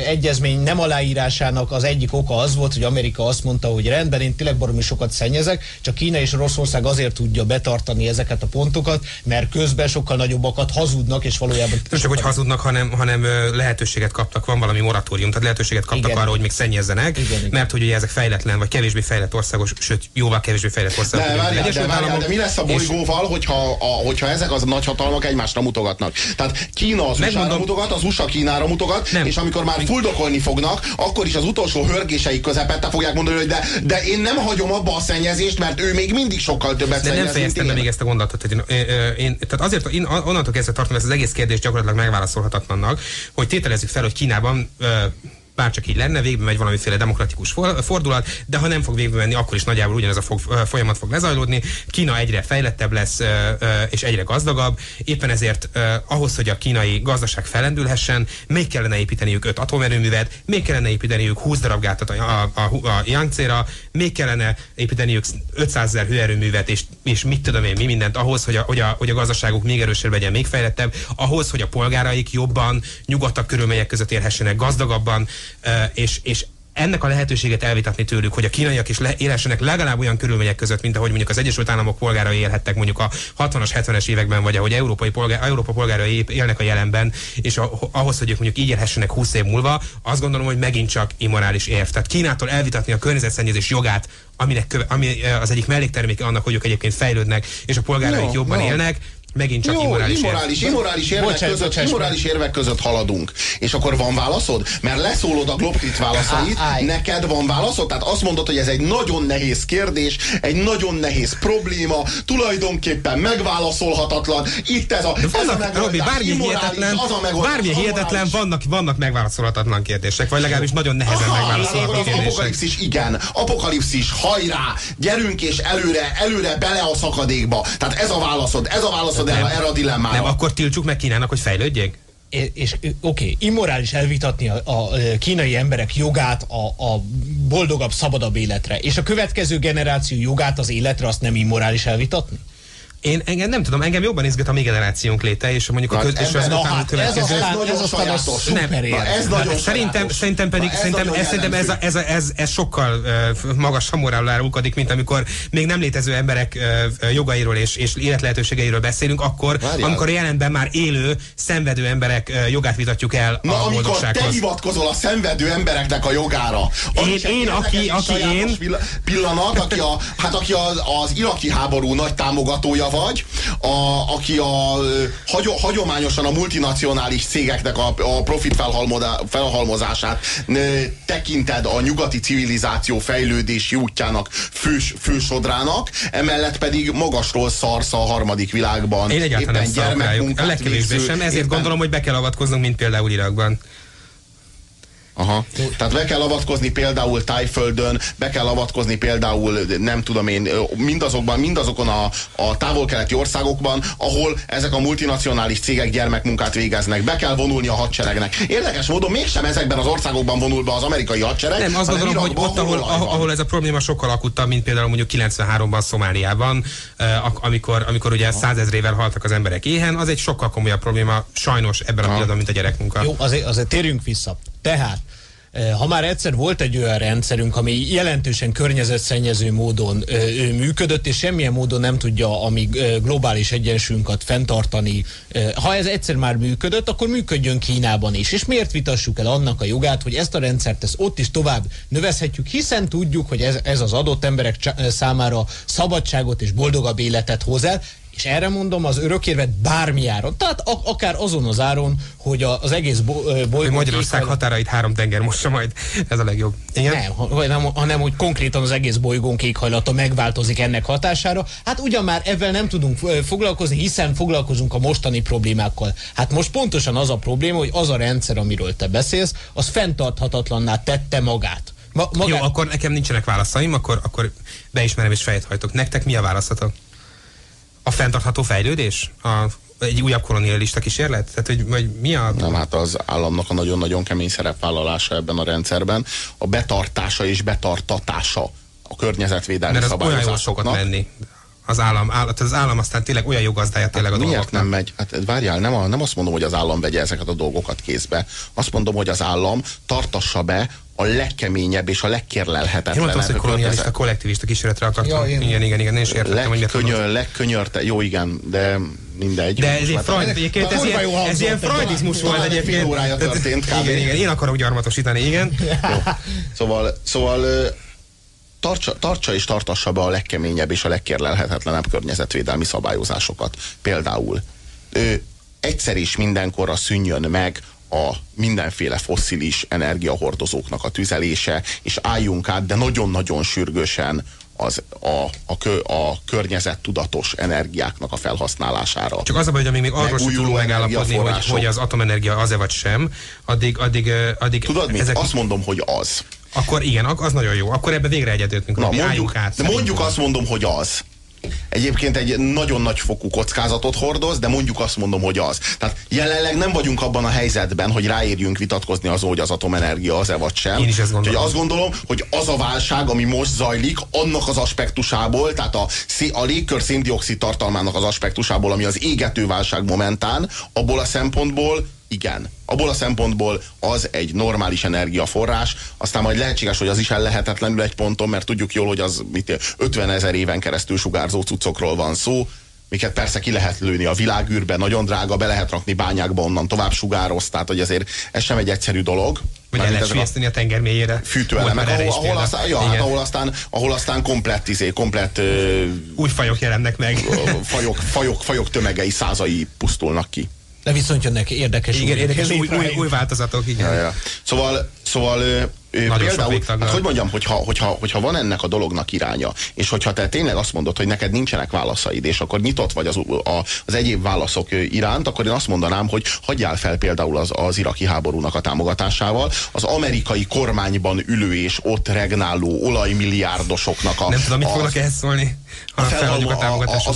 egyezmény nem aláírásának az egyik oka az volt, hogy Amerika azt mondta, hogy rendben, én tényleg baromi sokat szennyezek, csak Kína és Oroszország azért tudja betartani ezeket a pontokat, mert közben sokkal nagyobbakat hazudnak, és valójában... Nem csak, hogy hazudnak, hanem lehetőséget kaptak, van valami moratórium, tehát lehetőséget kaptak arra, hogy még szennyezzenek, mert hogy ugye ezek fejletlen, vagy kevésbé fejlett országos, sőt, jóval kevésbé fejlett országok. De mi lesz a bolygóval, hogyha ezek az nagyhatalmak egymásra mutogatnak? Tehát Kína az USA-ra mutogat, az USA Kínára mutogat, nem. És amikor már fuldokolni fognak, akkor is az utolsó hörgéseik közepette fogják mondani, hogy de én nem hagyom abba a szennyezést, mert ő még mindig sokkal többet szennyez. Még ezt a gondolatot, hogy tehát azért onnantól kezdve tartom ezt az egész kérdést gyakorlatilag megválaszolhatatlannak, hogy tételezzük fel, hogy Kínában bárcsak így lenne, végbe megy valamiféle demokratikus fordulat, de ha nem fog végbe menni, akkor is nagyjából ugyanez a folyamat fog lezajlódni. Kína egyre fejlettebb lesz és egyre gazdagabb, éppen ezért ahhoz, hogy a kínai gazdaság fellendülhessen, még kellene építeniük 5 atomerőművet, még kellene építeniük 20 darab gátat a Yangtze-ra, még kellene építeniük 500 000 hőerőművet, és mit tudom én mi mindent ahhoz, hogy a gazdaságuk még erősebb legyen, még fejlettebb, ahhoz, hogy a polgáraik jobban, nyugodtabb körülmények között élhessenek, gazdagabban, és ennek a lehetőséget elvitatni tőlük, hogy a kínaiak is élhessenek legalább olyan körülmények között, mint ahogy mondjuk az Egyesült Államok polgárai élhettek mondjuk a 60-as, 70-es években, vagy ahogy Európa polgárai élnek a jelenben, és ahhoz, hogy ők mondjuk így élhessenek 20 év múlva, azt gondolom, hogy megint csak immorális érv. Tehát Kínától elvitatni a környezetszennyezés jogát, ami az egyik mellékterméke annak, hogy ők egyébként fejlődnek, és a polgáraik jobban élnek, megint csak immorális érvek között haladunk. És akkor van válaszod? Mert leszólod a globkrit válaszait, neked van válaszod? Tehát azt mondod, hogy ez egy nagyon nehéz kérdés, egy nagyon nehéz probléma, tulajdonképpen megválaszolhatatlan. Itt ez a bármi hihetetlen, vannak megválaszolhatatlan kérdések, vagy legalábbis nagyon nehezen megválaszolhatatlan kérdések. Apokalipszis, igen. Apokalipszis, hajrá! Gyerünk és előre bele a szakadékba. Tehát ez a válaszod, erre a dilemmára. Nem, akkor tiltsuk meg Kínának, hogy fejlődjék? És oké, immorális elvitatni a kínai emberek jogát a boldogabb, szabadabb életre, és a következő generáció jogát az életre, azt nem immorális elvitatni? Én nem tudom, engem jobban izgat a mi generációnk léte, és mondjuk a kötéshez után következő. Szerintem ez sokkal magasabb morálra árulkodik, mint amikor még nem létező emberek jogairól és életlehetőségeiről beszélünk, akkor, amikor jelenben már élő, szenvedő emberek jogát vitatjuk el a boldogsághoz. Na, amikor te hivatkozol a szenvedő embereknek a jogára. Aki az iraki háború nagy támogatója vagy, aki hagyományosan a multinacionális cégeknek a profit felhalmozását tekinted a nyugati civilizáció fejlődési útjának fősodrának, emellett pedig magasról szarsz a harmadik világban. Én egyáltalán a legkevésbé sem, ezért gondolom, hogy be kell avatkoznunk, mint például Irakban. Aha. Tehát be kell avatkozni például Tájföldön, be kell avatkozni például, nem tudom én, mindazokon a távol-keleti országokban, ahol ezek a multinacionális cégek gyermekmunkát végeznek. Be kell vonulni a hadseregnek. Érdekes módon mégsem ezekben az országokban vonul be az amerikai hadsereg. Nem, azt gondolom, hogy ott, ahol ez a probléma sokkal akutabb, mint például mondjuk 93-ban Szomáliában, amikor ugye 100 000-ével haltak az emberek éhen, az egy sokkal komolyabb probléma, sajnos ebben a pillanatban, mint a gyerekmunka. Jó, azért térjünk vissza. Tehát, ha már egyszer volt egy olyan rendszerünk, ami jelentősen környezetszennyező módon működött, és semmilyen módon nem tudja a mi globális egyensúlyunkat fenntartani. Ha ez egyszer már működött, akkor működjön Kínában is. És miért vitassuk el annak a jogát, hogy ezt a rendszert ott is tovább növezhetjük, hiszen tudjuk, hogy ez az adott emberek számára szabadságot és boldogabb életet hoz el. És erre mondom az örökérvet bármi áron. Tehát akár azon az áron, hogy az egész bolygó... Magyarország határait 3 tenger mossa majd. Ez a legjobb. Igen? Nem, hanem hogy konkrétan az egész bolygónk éghajlata megváltozik ennek hatására. Hát ugyan már ebben nem tudunk foglalkozni, hiszen foglalkozunk a mostani problémákkal. Hát most pontosan az a probléma, hogy az a rendszer, amiről te beszélsz, az fenntarthatatlanná tette magát. Jó, akkor nekem nincsenek válaszaim, akkor beismerem és fejet hajtok. Nektek mi a válaszatok? A fenntartható fejlődés? Egy újabb kolonialista kísérlet? Tehát, hogy mi a... Nem, hát az államnak a nagyon-nagyon kemény szerepvállalása ebben a rendszerben, a betartása és betartatása a környezetvédelmi szabályozásoknak. Az állam aztán tényleg olyan jó gazdája tényleg a dolgoknak. Miért nem megy? Hát várjál, nem azt mondom, hogy az állam vegye ezeket a dolgokat kézbe. Azt mondom, hogy az állam tartassa be a legkeményebb és a legkérlelhetetlenebb. Én mondtam azt, hogy kolonialista, kollektivista kísérletre akartam. Igen, én is értettem, hogy legkönnyörte, jó igen, de mindegy. De ez ilyen freudizmus volt egyébként. Fél órája történt kb. Igen, én akarok gyarmatosítani, igen. Szóval tartsa és tartassa be a legkeményebb és a legkérlelhetetlenebb környezetvédelmi szabályozásokat. Például egyszer és mindenkorra szűnjön meg a mindenféle fosszilis energiahordozóknak a tüzelése, és álljunk át, de nagyon-nagyon sürgősen a környezettudatos energiáknak a felhasználására. Csak az a baj, hogy amíg még arról sem tudunk megállapodni, hogy az atomenergia az-e vagy sem, addig tudod mit? Ezek... Azt mondom, hogy az. Akkor igen, az nagyon jó. Akkor ebbe végre egyetértünk. Mondjuk azt mondom, hogy az. Egyébként egy nagyon nagy fokú kockázatot hordoz, de mondjuk azt mondom, hogy az. Tehát jelenleg nem vagyunk abban a helyzetben, hogy ráérjünk vitatkozni azon, hogy az atomenergia az-e vagy sem. Én is ezt gondolom. Úgyhogy azt gondolom, hogy az a válság, ami most zajlik, annak az aspektusából, tehát a légkör szén-dioxid tartalmának az aspektusából, ami az égető válság momentán, abból a szempontból igen. Abból a szempontból az egy normális energiaforrás, aztán majd lehetséges, hogy az is ellehetetlenül egy ponton, mert tudjuk jól, hogy az 50 000 éven keresztül sugárzó cuccokról van szó, miket persze ki lehet lőni a világűrbe, nagyon drága, be lehet rakni bányákba, onnan tovább sugároz, tehát hogy azért ez sem egy egyszerű dolog. Vagy el lehet sülyezteni a tenger mélyére. Fűtőelemek, ahol aztán komplett új fajok jelennek meg. fajok tömegei, százai pusztulnak ki. De viszont jönnek érdekes, igen, új változatok, igen. Ja. Szóval például, hát, hogy mondjam, hogyha van ennek a dolognak iránya, és hogyha te tényleg azt mondod, hogy neked nincsenek válaszaid, és akkor nyitott vagy az egyéb válaszok iránt, akkor én azt mondanám, hogy hagyjál fel például az iraki háborúnak a támogatásával, az amerikai kormányban ülő és ott regnáló olajmilliárdosoknak a... Nem tudom, mit fognak ehhez szólni, ha felhagyjuk a támogatást.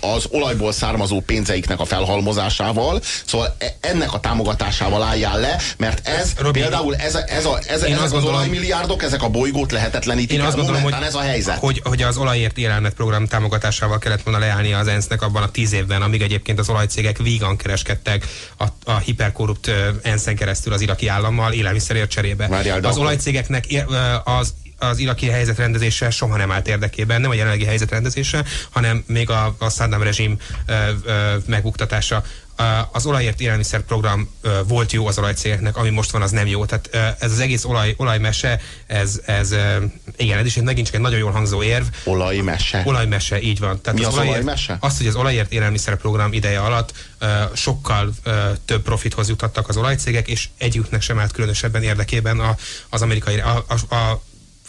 Az olajból származó pénzeiknek a felhalmozásával, szóval ennek a támogatásával álljál le, mert ez Robi, például ezek az olajmilliárdok, ezek a bolygót lehetetlenítik. Én azt gondolom, hogy ez a helyzet. Hogy az olajért élelmet program támogatásával kellett volna leállni az ENSZ-nek abban a 10 évben, amíg egyébként az olajcégek vígan kereskedtek a hiperkorrupt ENSZ-en keresztül az iraki állammal élelmiszerért cserébe. Az olajcégeknek az iraki helyzetrendezése soha nem állt érdekében, nem a jelenlegi helyzetrendezése, hanem még a Saddam rezsim megbuktatása. Az olajért élelmiszer program volt jó az olajcégeknek, ami most van, az nem jó. Tehát ez az egész olajmese, igen, ez is megint csak egy nagyon jól hangzó érv. Olajmese. Olajmese, így van. Tehát mi az olajmese? Azt, hogy az olajért élelmiszer program ideje alatt sokkal több profithoz jutottak az olajcégek, és egyiknek sem állt különösebben érdekében az amerikai,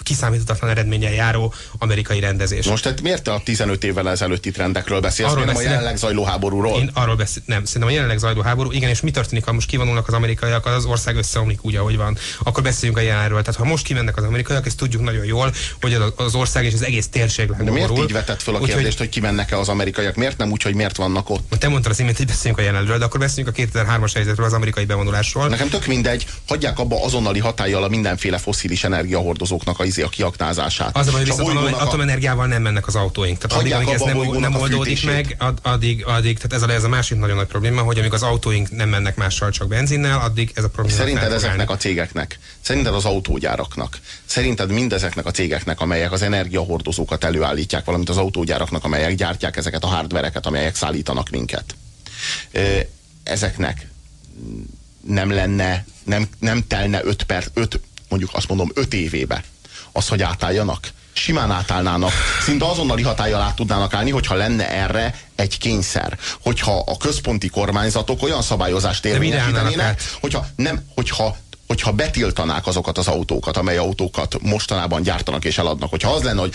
kiszámíthatatlan eredménnyel járó amerikai rendezés. Most tehát miért te a 15 évvel ezelőtti trendekről beszélsz? Arról nem a jelenleg zajló háborúról? Én arról nem. Szerintem a jelenleg zajló háború, igen, és mi történik, ha most kivonulnak az amerikaiak, az ország összeomlik úgy, ahogy van. Akkor beszéljünk a jelenről. Tehát ha most kimennek az amerikaiak, ezt tudjuk nagyon jól, hogy az ország és az egész térség lehangolul. De miért így vetett föl a kérdést, hogy kimennek-e az amerikaiak? Miért nem úgy, hogy miért vannak ott? Te mondtad az imént, hogy beszéljünk a jelenről, de akkor beszéljünk a 2003-as helyzetről, az amerikai bevonulásról. Nekem tök mindegy, hagyják abba azonnali hatállyal a mindenféle fosszilis energiahordozóknak a kiaknázását. Az a baj, viszont atomenergiával nem mennek az autóink. Tehát addig, ez nem oldódik meg, addig, tehát ez a másik nagyon nagy probléma, hogy amíg az autóink nem mennek mással, csak benzinnel, addig ez a probléma. Szerinted ezeknek a cégeknek, szerinted az autógyáraknak, szerinted mindezeknek a cégeknek, amelyek az energiahordozókat előállítják, valamint az autógyáraknak, amelyek gyártják ezeket a hardvereket, amelyek szállítanak minket, ezeknek nem lenne, nem telne 5 évébe az, hogy átálljanak. Simán átállnának. Szinte azonnali hatállyal át tudnának állni, hogyha lenne erre egy kényszer. Hogyha a központi kormányzatok olyan szabályozást érvényesítenének, hogyha betiltanák azokat az autókat, amely autókat mostanában gyártanak és eladnak. Hogyha az lenne, hogy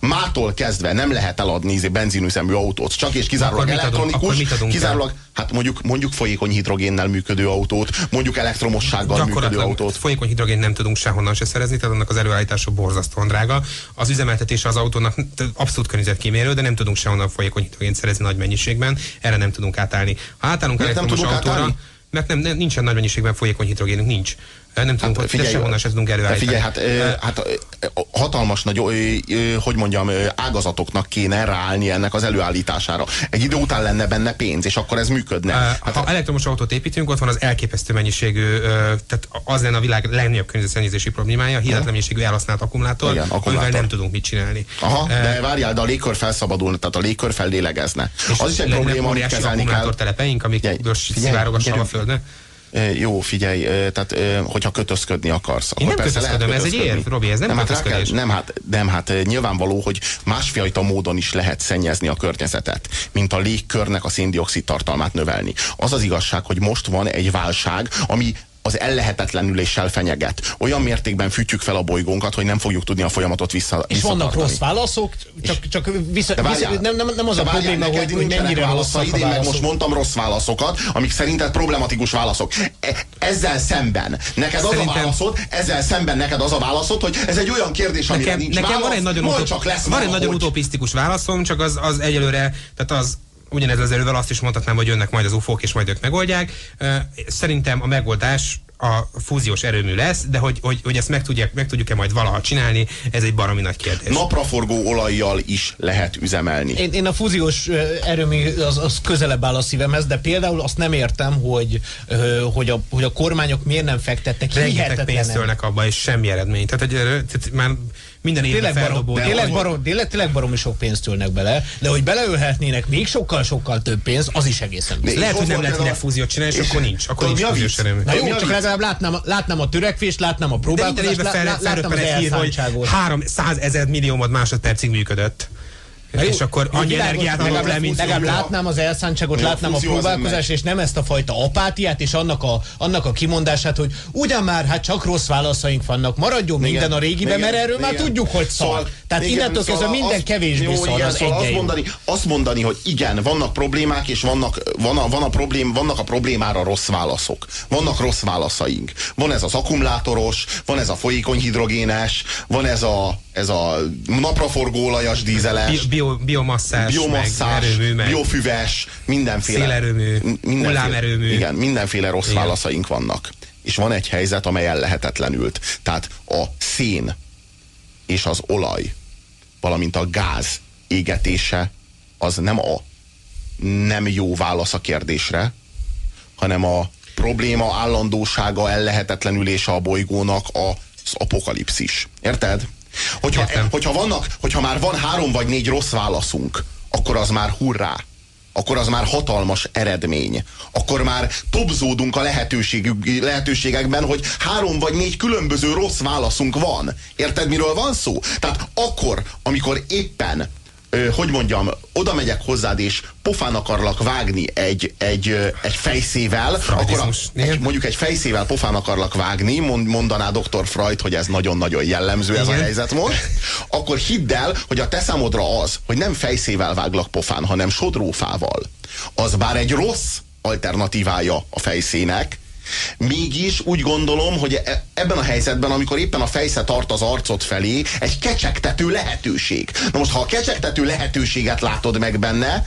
mától kezdve nem lehet eladni benzinüzemű autót, csak és kizárólag elektronikus, kizárólag, hát mondjuk folyékony hidrogénnel működő autót, mondjuk elektromossággal működő autót. Folyékony hidrogén nem tudunk sehonnan se szerezni, tehát annak az előállítása borzasztóan drága. Az üzemeltetése az autónak abszolút környezetkímélő, de nem tudunk sehonnan folyékony hidrogént szerezni nagy mennyiségben, erre nem tudunk átállni. Ha átállunk elektromos autóra, mert nem, nincsen nagy mennyiségben folyékony hidrogénünk, nincs. Nem tudunk, hogy sehonnan se tudunk előállítani. Figyelj, hát hatalmas nagy, hogy mondjam, ágazatoknak kéne ráállni ennek az előállítására. Egy idő után lenne benne pénz, és akkor ez működne. Ha elektromos autót építünk, ott van az elképesztő mennyiségű, tehát az lenne a világ legnagyobb környezetszennyezési problémája, hihetetlen mennyiségű elhasznált akkumulátor, igen, amivel nem tudunk mit csinálni. Aha, de várjál, de a légkör felszabadulna, tehát a légkör fellélegezne. Az is egy probléma, amit kezelni kell. Amikből szivárogassanak a földre. Jó, figyelj, tehát hogyha kötözködni akarsz. Én nem kötözködöm, ez egy érv, Robi, ez nem kötözködés. Nem, hát nyilvánvaló, hogy másfajta módon is lehet szennyezni a környezetet, mint a légkörnek a szén-dioxid tartalmát növelni. Az az igazság, hogy most van egy válság, ami az ellehetetlenüléssel fenyeget. Olyan mértékben fűtjük fel a bolygónkat, hogy nem fogjuk tudni a folyamatot visszatartani. És vannak rossz válaszok, csak nem az a probléma, hogy mennyire rosszak a válaszok. Meg most mondtam rossz válaszokat, amik szerinted problematikus válaszok. Ezzel szemben neked az a válaszod, hogy ez egy olyan kérdés, amire nincs válasz, majd csak lesz. Van egy nagyon utopisztikus válaszom, csak az egyelőre, tehát az ugyanez az elővel azt is mondhatnám, hogy jönnek majd az UFO-k, és majd ők megoldják. Szerintem a megoldás a fúziós erőmű lesz, de hogy ezt meg tudjuk-e majd valaha csinálni, ez egy baromi nagy kérdés. Napraforgó olajjal is lehet üzemelni. Én a fúziós erőmű az közelebb áll a szívemhez, de például azt nem értem, hogy a kormányok miért nem fektettek hihetetlenem. Rengeteg pénzt ölnek abba, és semmi eredmény. Tehát már minden évben feldobódik. Tényleg baromi sok pénzt ölnek bele, de hogy beleölhetnének még sokkal-sokkal több pénzt, az is egészen biztos. Lehet, hogy nem lehet minden fúziót csinálni, és akkor nincs. Akkor nincs fúziós erőmű. Na jó, csak legalább látnám a törekvést, látnám a próbálkozást, látnám az elszántságot. 300 000 millió másodpercig működött. És akkor annyi energiát adott le, mint legalább látnám az elszántságot, látnám a próbálkozást, és nem ezt a fajta apátiát, és annak a kimondását, hogy ugyan már, hát csak rossz válaszaink vannak, maradjon minden a régiben, mert erről már tudjuk, hogy szar. Tehát innentől kezdve minden kevésbé szar az egyeim. Azt mondani, hogy igen, vannak problémák, és vannak a problémára rossz válaszok. Vannak rossz válaszaink. Van ez az akkumulátoros, van ez a folyékony hidrogénes, van ez a napraforgóolajas dízeles, biomasszás, erőmű, biofüves, mindenféle szélerőmű, hullámerőmű. Igen, mindenféle rossz válaszaink vannak. És van egy helyzet, amely ellehetetlenült. Tehát a szén és az olaj, valamint a gáz égetése az nem jó válasz a kérdésre, hanem a probléma állandósága, ellehetetlenülése a bolygónak az apokalipszis. Érted? Hogyha már van 3 vagy 4 rossz válaszunk, akkor az már hurrá, akkor az már hatalmas eredmény, akkor már tobzódunk a lehetőségekben, hogy 3 vagy 4 különböző rossz válaszunk van. Érted, miről van szó? Tehát akkor, amikor éppen, oda megyek hozzád, és pofán akarlak vágni egy fejszével, mondjuk egy fejszével pofán akarlak vágni, mondaná Dr. Freud, hogy ez nagyon-nagyon jellemző. Igen. Ez a helyzet most, akkor hidd el, hogy a te számodra az, hogy nem fejszével váglak pofán, hanem sodrófával, az bár egy rossz alternatívája a fejszének, mégis úgy gondolom, hogy ebben a helyzetben, amikor éppen a fejsze tart az arcod felé, egy kecsegtető lehetőség. Na most, ha a kecsegtető lehetőséget látod meg benne,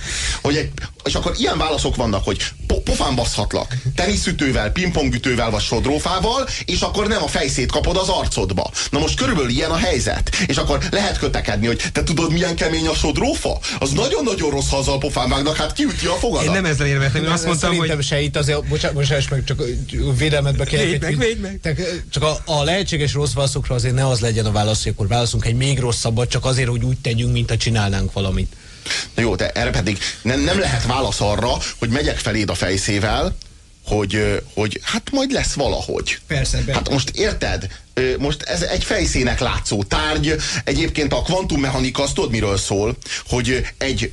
és akkor ilyen válaszok vannak, hogy pofán baszhatlak, teniszütővel, pingpongütővel vagy sodrófával, és akkor nem a fejszét kapod az arcodba. Na most körülbelül ilyen a helyzet. És akkor lehet kötekedni, hogy te tudod, milyen kemény a sodrófa? Az nagyon-nagyon rossz, ha azzal pofán vágnak, hát kiüti a fogadat. Én nem ezzel érveltem, azt mondtam, hogy... Szerintem se itt azért, bocsánat, meg csak védelmetbe kérlek. Csak a lehetséges rossz válaszokra azért ne az legyen a válasz, hogy akkor válaszunk egy még rosszabbat, csak azért, hogy úgy tegyünk, mintha csinálnánk valamit. Na jó, de erre pedig nem lehet válasz arra, hogy megyek feléd a fejszével, hogy hát majd lesz valahogy. Persze. Hát most érted? Most ez egy fejszének látszó tárgy. Egyébként a kvantummechanika, azt tudod, miről szól? Hogy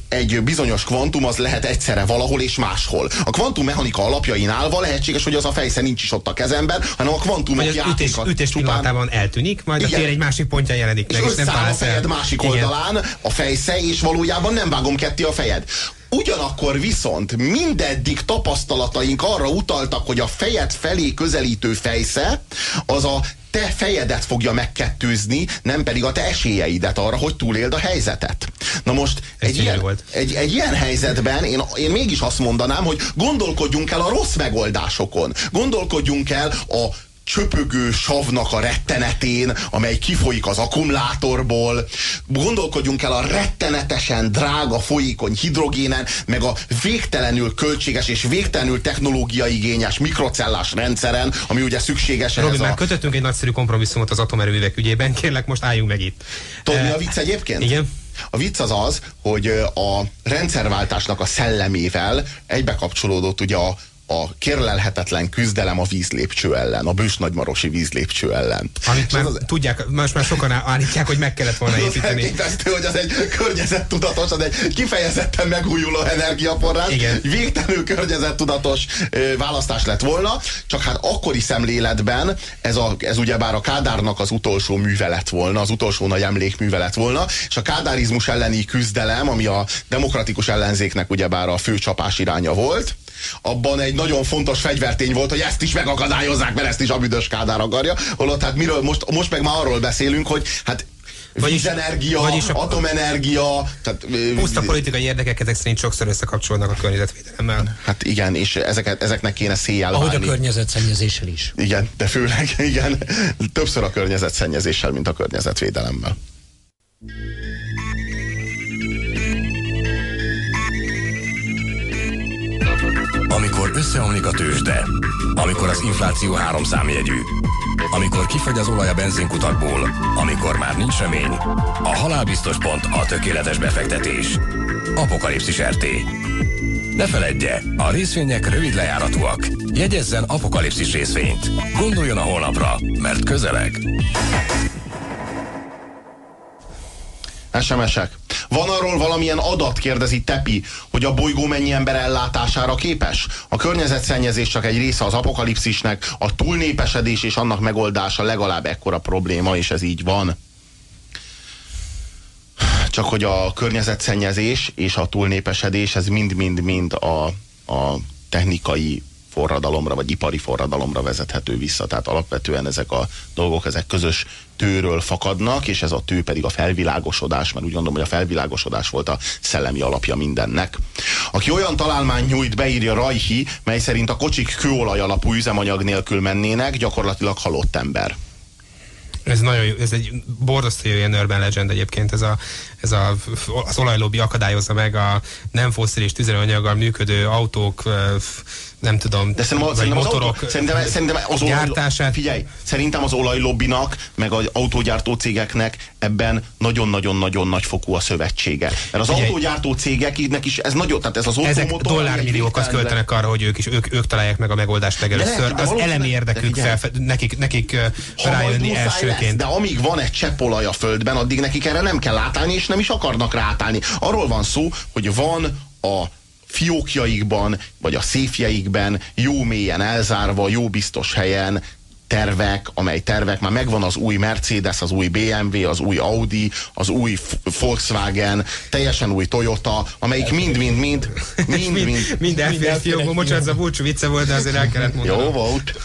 egy bizonyos kvantum az lehet egyszerre valahol és máshol. A kvantummechanika alapjain állva lehetséges, hogy az a fejsze nincs is ott a kezemben, hanem a kvantum egy ütés pillanatában eltűnik, majd igen, a tér egy másik pontján jelenik meg. És összeáll a fejed másik oldalán a fejsze, és valójában nem vágom ketté a fejed. Ugyanakkor viszont mindeddig tapasztalataink arra utaltak, hogy a fejed felé közelítő fejsze az a te fejedet fogja megkettőzni, nem pedig a te esélyeidet arra, hogy túléld a helyzetet. Na most egy ilyen helyzetben én mégis azt mondanám, hogy gondolkodjunk el a rossz megoldásokon. Gondolkodjunk el a csöpögő savnak a rettenetén, amely kifolyik az akkumulátorból. Gondolkodjunk el a rettenetesen drága folyékony hidrogénen, meg a végtelenül költséges és végtelenül technológiaigényes mikrocellás rendszeren, ami ugye szükséges. Robi, már kötöttünk egy nagyszerű kompromisszumot az atomerőművek ügyében, kérlek, most álljunk meg itt. Tudod, mi a vicc egyébként? Igen. A vicc az az, hogy a rendszerváltásnak a szellemével egybekapcsolódott ugye a a kérlelhetetlen küzdelem a vízlépcső ellen, a bős-nagymarosi vízlépcső ellen. Amit már az, tudják, most már sokan állítják, hogy meg kellett volna építeni. Elképesztő, hogy az egy környezettudatos, az egy kifejezetten megújuló energiaforrás, végtelenül környezettudatos választás lett volna, csak hát akkori szemléletben ez ugyebár a Kádárnak az utolsó művelet volna, az utolsó nagy emlékművelet volna, és a kádárizmus elleni küzdelem, ami a demokratikus ellenzéknek ugyebár a fő csapás iránya volt, abban egy nagyon fontos fegyvertény volt, hogy ezt is megakadályozzák, mert ezt is a büdös Kádár akarja, holott hát miről, most meg már arról beszélünk, hogy hát vízenergia, atomenergia, tehát puszta politikai érdekek ezek szerint sokszor összekapcsolódnak a környezetvédelemmel. Hát igen, és ezeknek kéne széjjel válni. Ahogy a környezetszennyezéssel is. Igen, de főleg, igen, többször a környezetszennyezéssel, mint a környezetvédelemmel. Amikor összeomlik a tőzsde, amikor az infláció 3 számjegyű, amikor kifegy az olaj a benzinkutakból, amikor már nincs remény, a halálbiztos pont a tökéletes befektetés. Apokalipszis RT. Ne feledje, a részvények rövid lejáratúak. Jegyezzen Apokalipszis részvényt. Gondoljon a holnapra, mert közeleg. SMS-ek. Van arról valamilyen adat, kérdezi Tepi, hogy a bolygó mennyi ember ellátására képes? A környezetszennyezés csak egy része az apokalipszisnek, a túlnépesedés és annak megoldása legalább ekkora probléma, és ez így van. Csak hogy a környezetszennyezés és a túlnépesedés, ez mind-mind-mind a technikai forradalomra, vagy ipari forradalomra vezethető vissza. Tehát alapvetően ezek a dolgok, ezek közös tőről fakadnak, és ez a tő pedig a felvilágosodás, mert úgy gondolom, hogy a felvilágosodás volt a szellemi alapja mindennek. Aki olyan találmány nyújt, beírja Rajhi, mely szerint a kocsik kőolaj alapú üzemanyag nélkül mennének, gyakorlatilag halott ember. Ez egy borzasztó ilyen urban legend egyébként, az olajlobbi akadályozza meg a nem fosszilis tüzelőanyaggal működő autók, nem tudom, de motorok gyártását. Figyelj, szerintem az olajlobbinak, meg az autógyártó cégeknek ebben nagyon-nagyon-nagyon nagy fokú a szövetsége. Mert az autógyártó cégeknek is ez nagyon, tehát ez az autómotor... Ezek dollármilliókat költenek arra, hogy ők találják meg a megoldást legelőször. Az elemi érdekük nekik rájönni elsőként. De amíg van egy csepp olaj a földben, addig nekik erre nem kell átállni, és nem is akarnak ráállni. Arról van szó, hogy van a fiókjaikban, vagy a széfjeikben jó mélyen elzárva, jó biztos helyen tervek, amely tervek, már megvan az új Mercedes, az új BMW, az új Audi, az új Volkswagen, teljesen új Toyota, amelyik mind elférfiókban, bocsánat, ez a Bulcsú vicce volt, de azért el kellett mondanom. Jó volt.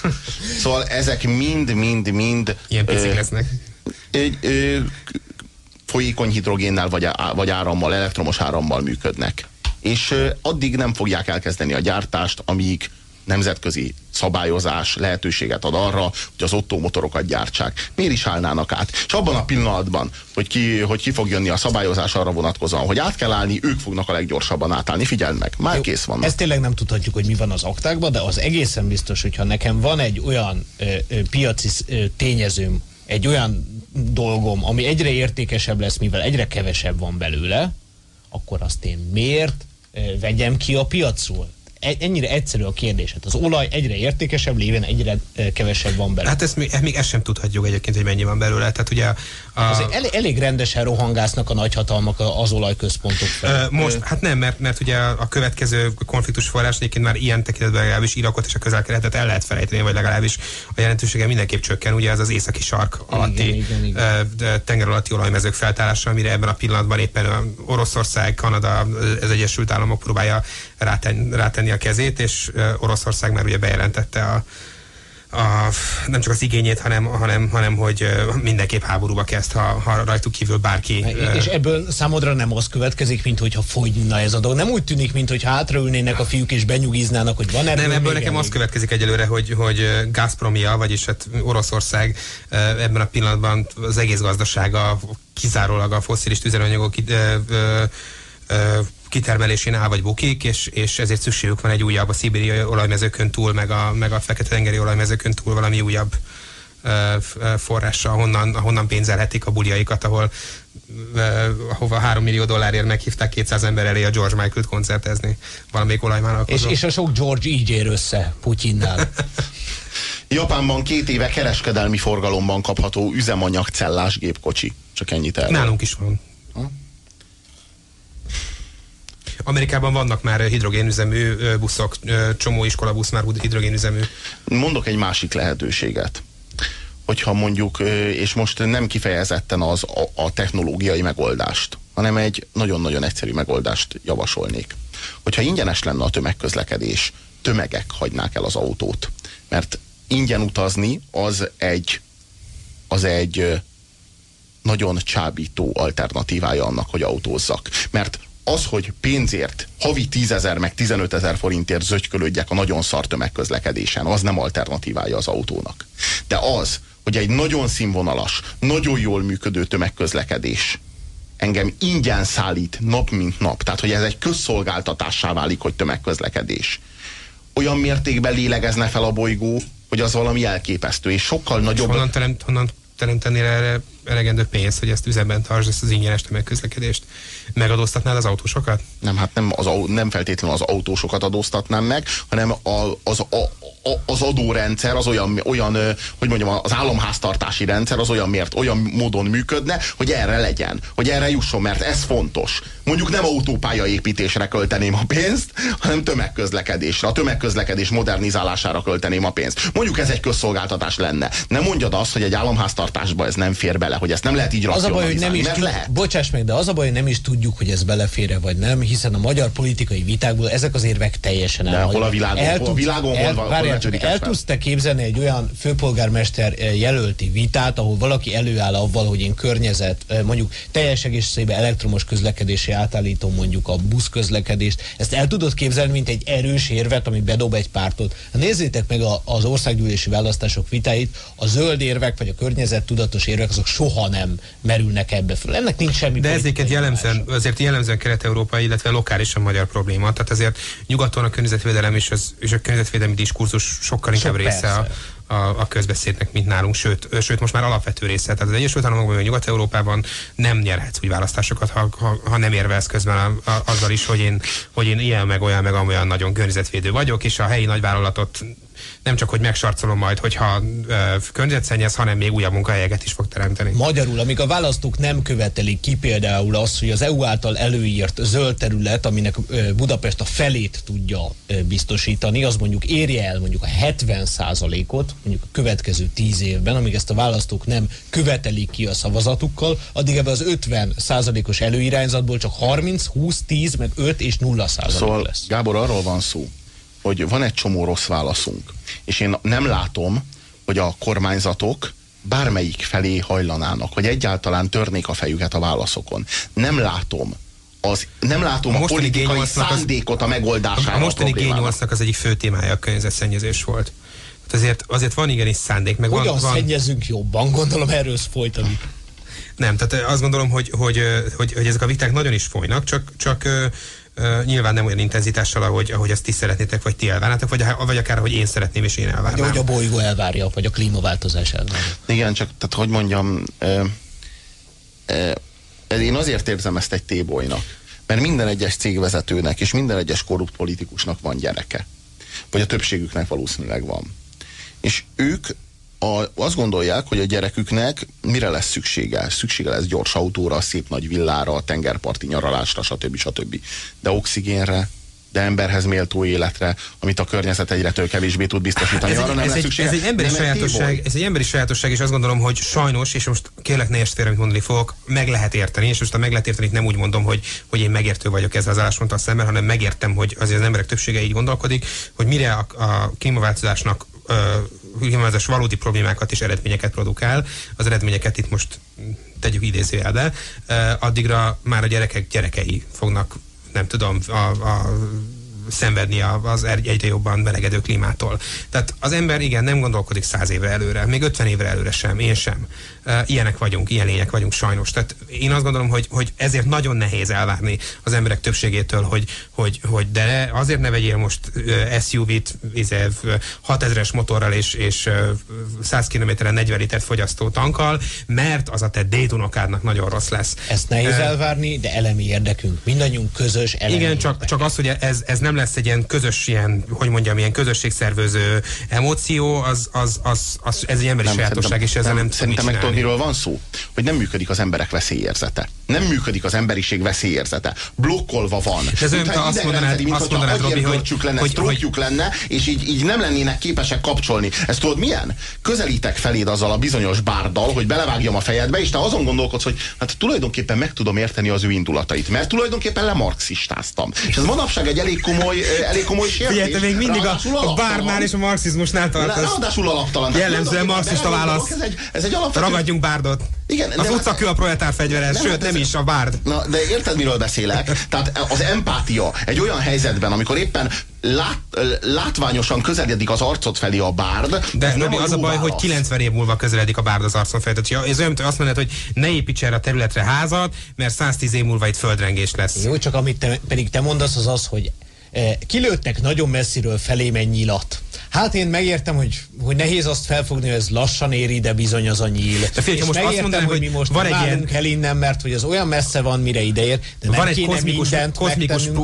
Szóval ezek mind ilyen picik lesznek. Folyékony hidrogénnel, vagy árammal, elektromos árammal működnek. És addig nem fogják elkezdeni a gyártást, amíg nemzetközi szabályozás lehetőséget ad arra, hogy az ottó motorokat gyártsák. Miért is állnának át? És abban a pillanatban, hogy ki fog jönni a szabályozás arra vonatkozóan, hogy át kell állni, ők fognak a leggyorsabban átállni. Figyeld meg, már jó, kész van. Ezt tényleg nem tudhatjuk, hogy mi van az aktákban, de az egészen biztos, hogyha nekem van egy olyan piaci tényezőm, egy olyan dolgom, ami egyre értékesebb lesz, mivel egyre kevesebb van belőle, akkor azt én miért vegyem ki a piacról? Ennyire egyszerű a kérdés. Hát az olaj egyre értékesebb, lévén egyre kevesebb van belőle. Hát ezt még ezt sem tudhatjuk egyébként, hogy mennyi van belőle. Tehát ugye elég rendesen rohangásznak a nagyhatalmak az olajközpontok felé. Most, hát nem, mert ugye a következő konfliktus forrás egyébként már ilyen tekintetben legalábbis Irakot és a Közel-Keletet el lehet felejteni, vagy legalábbis a jelentősége mindenképp csökken. Ugye ez az északi sark alatti, igen. Tenger alatti olajmezők feltárása, amire ebben a pillanatban éppen Oroszország, Kanada, az Egyesült Államok próbálja rátenni a kezét, és Oroszország már ugye bejelentette nem csak az igényét, hanem hogy mindenképp háborúba kezd, ha rajtuk kívül bárki. És ebből számodra nem az következik, mint hogyha fogyna ez a dolog. Nem úgy tűnik, mint hogyha hátraülnének a fiúk és benyugíznának, hogy van erről. Nem, ebből nekem az következik egyelőre, hogy Gazpromia, vagyis hát Oroszország ebben a pillanatban az egész gazdasága kizárólag a fosszilis tüzelőanyagok kitermelésén áll vagy bukik, és ezért szükségük van egy újabb, a szibériai olajmezőkön túl, meg a fekete-tengeri olajmezőkön túl valami újabb forrással, honnan pénzelhetik a buliaikat, ahova 3 millió dollárért meghívták 200 ember elé a George Michael-t koncertezni valamelyik olajvállalkozó. És a sok George így ér össze Putyinnal. Japánban 2 éve kereskedelmi forgalomban kapható üzemanyagcellás gépkocsi. Csak ennyit erről. Nálunk is van. Amerikában vannak már hidrogénüzemű buszok, csomó iskolabusz már hidrogénüzemű. Mondok egy másik lehetőséget. Hogyha mondjuk, és most nem kifejezetten az a technológiai megoldást, hanem egy nagyon-nagyon egyszerű megoldást javasolnék. Hogyha ingyenes lenne a tömegközlekedés, tömegek hagynák el az autót. Mert ingyen utazni az egy nagyon csábító alternatívája annak, hogy autózzak. Mert az, hogy pénzért havi 10 000 meg 15 000 forintért zögykölődjek a nagyon szar tömegközlekedésen, az nem alternatívája az autónak. De az, hogy egy nagyon színvonalas, nagyon jól működő tömegközlekedés engem ingyen szállít nap mint nap, tehát hogy ez egy közszolgáltatássá válik, hogy tömegközlekedés. Olyan mértékben lélegezne fel a bolygó, hogy az valami elképesztő, és sokkal nagyobb... És honnan teremtenél erre elegendő pénzt, hogy ezt üzemben tartsd, ezt az ingyenes tömegközlekedést? Megadóztatnád az autósokat? Nem, hát nem feltétlenül az autósokat adóztatnám meg, hanem az adórendszer az olyan, hogy mondjam, az államháztartási rendszer az olyan módon működne, hogy erre legyen, hogy erre jusson, mert ez fontos. Mondjuk nem autópályaépítésre költeném a pénzt, hanem tömegközlekedésre, a tömegközlekedés modernizálására költeném a pénzt. Mondjuk ez egy közszolgáltatás lenne. Nem mondjad azt, hogy egy államháztartásba ez nem fér bele, hogy ezt nem lehet így racionalizálni, mert lehet. Bocsáss meg, de az a baj, hogy nem is tudjuk, hogy ez belefér-e vagy nem, hiszen a magyar politikai vitákból ezek az érvek teljesen el tudsz te képzelni egy olyan főpolgármester jelölti vitát, ahol valaki előáll avval, hogy én környezet, mondjuk teljes egészségében elektromos közlekedésre átállítom mondjuk a buszközlekedést. Ezt el tudod képzelni, mint egy erős érvet, ami bedob egy pártot. Nézzétek meg az országgyűlési választások vitáit, a zöld érvek vagy a környezettudatos érvek azok soha nem merülnek ebbe föl. Ennek nincs semmi. De ezért jellemzően kelet-európai, illetve lokálisan magyar probléma. Tehát ezért nyugaton a környezetvédelem és a környezetvédelmi diskurzus sokkal inkább része a közbeszédnek, mint nálunk, sőt most már alapvető része. Tehát az Egyesült Államokban, vagy Nyugat-Európában nem nyerhetsz úgy választásokat, ha nem érvelsz közben azzal is, hogy én ilyen, meg olyan, meg amolyan nagyon környezetvédő vagyok, és a helyi nagyvállalatot nem csak, hogy megsarcolom majd, hogyha környezetszennyez, hanem még újabb munkahelyeket is fog teremteni. Magyarul, amíg a választók nem követelik ki például azt, hogy az EU által előírt zöld terület, aminek Budapest a felét tudja biztosítani, az mondjuk érje el mondjuk a 70%-ot, mondjuk a következő 10 évben, amíg ezt a választók nem követelik ki a szavazatukkal, addig ebben az 50%-os előirányzatból csak 30, 20, 10, meg 5 és 0% szóval, lesz. Gábor, arról van szó, hogy van egy csomó rossz válaszunk. És én nem látom, hogy a kormányzatok bármelyik felé hajlanának, hogy egyáltalán törnék a fejüket a válaszokon. Nem látom a politikai szándékot a megoldására. A mostani G8-nak az egyik fő témája a környezetszennyezés volt. Hát azért van igenis szándék. Meg hogyan szennyezünk jobban? Gondolom erről folytani. Nem, tehát azt gondolom, hogy ezek a viták nagyon is folynak, csak nyilván nem olyan intenzitással, ahogy azt ti szeretnétek, vagy ti elvárnátok, vagy akár, hogy én szeretném, és én elvárnám. Vagy a bolygó elvárja, vagy a klímaváltozás elvárja. Igen, csak, tehát hogy mondjam, én azért érzem ezt egy tébolynak, mert minden egyes cégvezetőnek, és minden egyes korrupt politikusnak van gyereke. Vagy a többségüknek valószínűleg van. És ők azt gondolják, hogy a gyereküknek mire lesz szüksége? Szüksége lesz gyors autóra, szép nagy villára, tengerparti nyaralásra, stb. Stb. De oxigénre, de emberhez méltó életre, amit a környezet egyretől kevésbé tud biztosítani. Ez egy emberi sajátosság, és azt gondolom, hogy sajnos, és most kérlek ne értsd félre, amit mondani fogok, meg lehet érteni, és most a meg lehet érteni, nem úgy mondom, hogy én megértő vagyok ezzel az állásponttal szemben, hanem megértem, hogy azért az emberek többsége így gondolkodik, hogy mire a klímaváltozásnak az valódi problémákat és eredményeket produkál. Az eredményeket itt most tegyük idézőjelbe. Addigra már a gyerekek gyerekei fognak, nem tudom, a szenvedni az egyre jobban melegedő klímától. Tehát az ember igen, nem gondolkodik 100 évre előre, még 50 évre előre sem, én sem. Ilyenek vagyunk, ilyen lények vagyunk sajnos. Tehát én azt gondolom, hogy ezért nagyon nehéz elvárni az emberek többségétől, hogy de azért ne vegyél most SUV-t 6000-es motorral és 100 kilométerre 40 litert fogyasztó tankkal, mert az a te dédunokádnak nagyon rossz lesz. Ezt nehéz elvárni, de elemi érdekünk. Mindannyiunk közös elemi. Igen, csak az, hogy ez nem lesz egy ilyen közös, ilyen, hogy mondjam, ilyen közösségszervező emóció, az ez egy emberi sajátosság, és ezzel nem tudom mit csinálni. Szerintem McDonald's-ról van szó, hogy nem működik az emberek veszélyérzete. Nem működik az emberiség veszélyérzete. Blokkolva van. Ez olyan, mintha azt mondanád, Robi, hogy trókjuk lenne, és így nem lennének képesek kapcsolni. Ezt tudod milyen? Közelítek feléd azzal a bizonyos bárddal, hogy belevágjam a fejedbe, és te azon gondolkodsz, hogy hát tulajdonképpen meg tudom érteni az ő indulatait, mert tulajdonképpen lemarxistáztam. És ez manapság egy elég komoly sértés. Figyelj, te még mindig a bárnál és a marxizmusnál tartasz. Ráadásul alaptalan. Jellemzően marxista válasz. Ez egy alapvető... Ragadjunk bárdot. Igen, az utcakő a proletár fegyvere, sőt nem is a bárd. Na, de érted, miről beszélek? Tehát az empátia egy olyan helyzetben, amikor éppen látványosan közeledik az arcod felé a bárd. De Robi, az a baj, válasz, hogy 90 év múlva közeledik a bárd az arcod felé. Tehát ez olyan, mint azt mondod, hogy ne építs erre a területre házat, mert 110 év múlva itt földrengés lesz. Jó, csak amit pedig te mondasz, az, hogy kilőttek nagyon messziről felém egy nyilat. Hát én megértem, hogy nehéz azt felfogni, hogy ez lassan éri, de bizony az a nyíl. De fél, és most megértem, azt mondanám, hogy mi most van egy ilyen... el innen, mert hogy az olyan messze van, mire ideér, de van egy kozmikus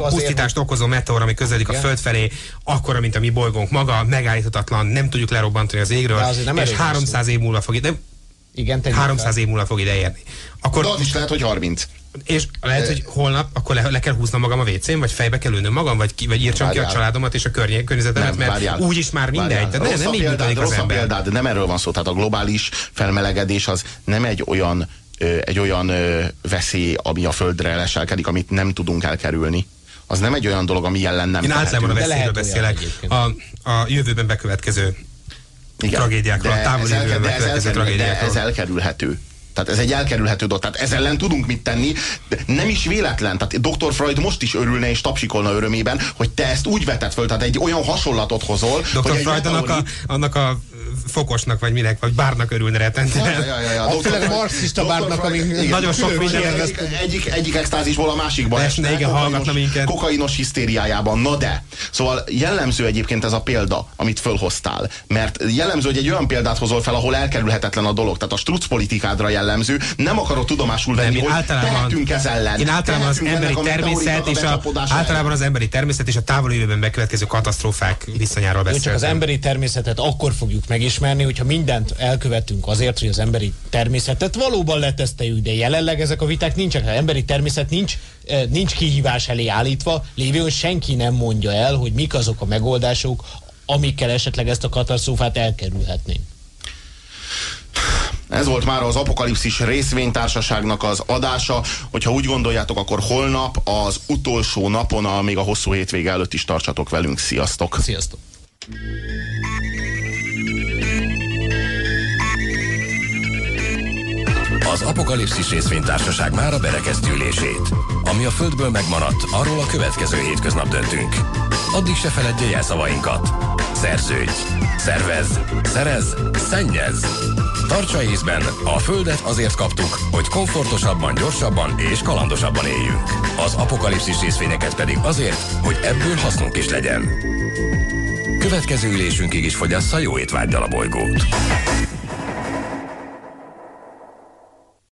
pusztítást okozó meteor, ami közeledik a Föld felé, akkora, mint a mi bolygónk maga, megállíthatatlan, nem tudjuk lerobbantani az égről, és 300 év múlva fog ide... Igen, 300 év múlva fog ideérni. Akkor... De az is lehet, hogy 30. És lehet, hogy holnap akkor le kell húznom magam a WC-n, vagy fejbe kell ülnöm magam, vagy írtsam ki a családomat és a környezetemet, mert úgyis már mindegy. De nem így működik az ember. Példád, nem erről van szó. Tehát a globális felmelegedés az nem egy olyan veszély, ami a Földre leselkedik, amit nem tudunk elkerülni. Az nem egy olyan dolog, ami jelen nem tehetünk. Én általában a veszélyről beszélek. A jövőben bekövetkező tragédiákról, a távoli jövőben bekövetkező tragédiákról. Ez elkerülhető. Tehát ez egy elkerülhető dolog. Tehát ez ellen tudunk mit tenni. Nem is véletlen. Tehát Dr. Freud most is örülne és tapsikolna örömében, hogy te ezt úgy vetted föl. Tehát egy olyan hasonlatot hozol. Dr. Freud annak a fokosnak, vagy minek, vagy bárnak örülne retentően. Főleg a marxista bárnak, amik nagyon sok minden. Egyik extázisból a másikba esne. Igen, hallgatna minket. Kokainos hisztériájában. Na de. Szóval jellemző egyébként ez a példa, amit fölhoztál. Mert jellemző, hogy egy olyan példát hozol fel, ahol elkerülhetetlen a dolog. Tehát a struccpolitikádra jellemző, nem akarok tudomásul venni, hogy tehetünk ez ellen. Én általában az emberi természet és a távoli jövőben bekövetkező katasztrófák viszonyáról beszélünk. Csak az emberi természetet akkor fogjuk megismerni, hogyha mindent elkövetünk azért, hogy az emberi természetet valóban leteszteljük, de jelenleg ezek a viták nincsenek. Az emberi természet nincs kihívás elé állítva, lévén, hogy senki nem mondja el, hogy mik azok a megoldások, amikkel esetleg ezt a katasztrófát elkerülhetnénk. Ez volt már az Apokalipszis részvénytársaságnak az adása. Hogyha úgy gondoljátok, akkor holnap az utolsó napon, még a hosszú hétvége előtt is tartsatok velünk. Sziasztok! Sziasztok! Az Apokalipszis részvénytársaság már a berekezt ülését. Ami a Földből megmaradt, arról a következő hétköznap döntünk. Addig se feledje jelszavainkat. Szerződj, szervez, szerez, szennyez! Tartsa észben, a Földet azért kaptuk, hogy komfortosabban, gyorsabban és kalandosabban éljünk. Az apokalipszis részvényeket pedig azért, hogy ebből hasznunk is legyen. Következő ülésünkig is fogyassza jó étvágydal a bolygót.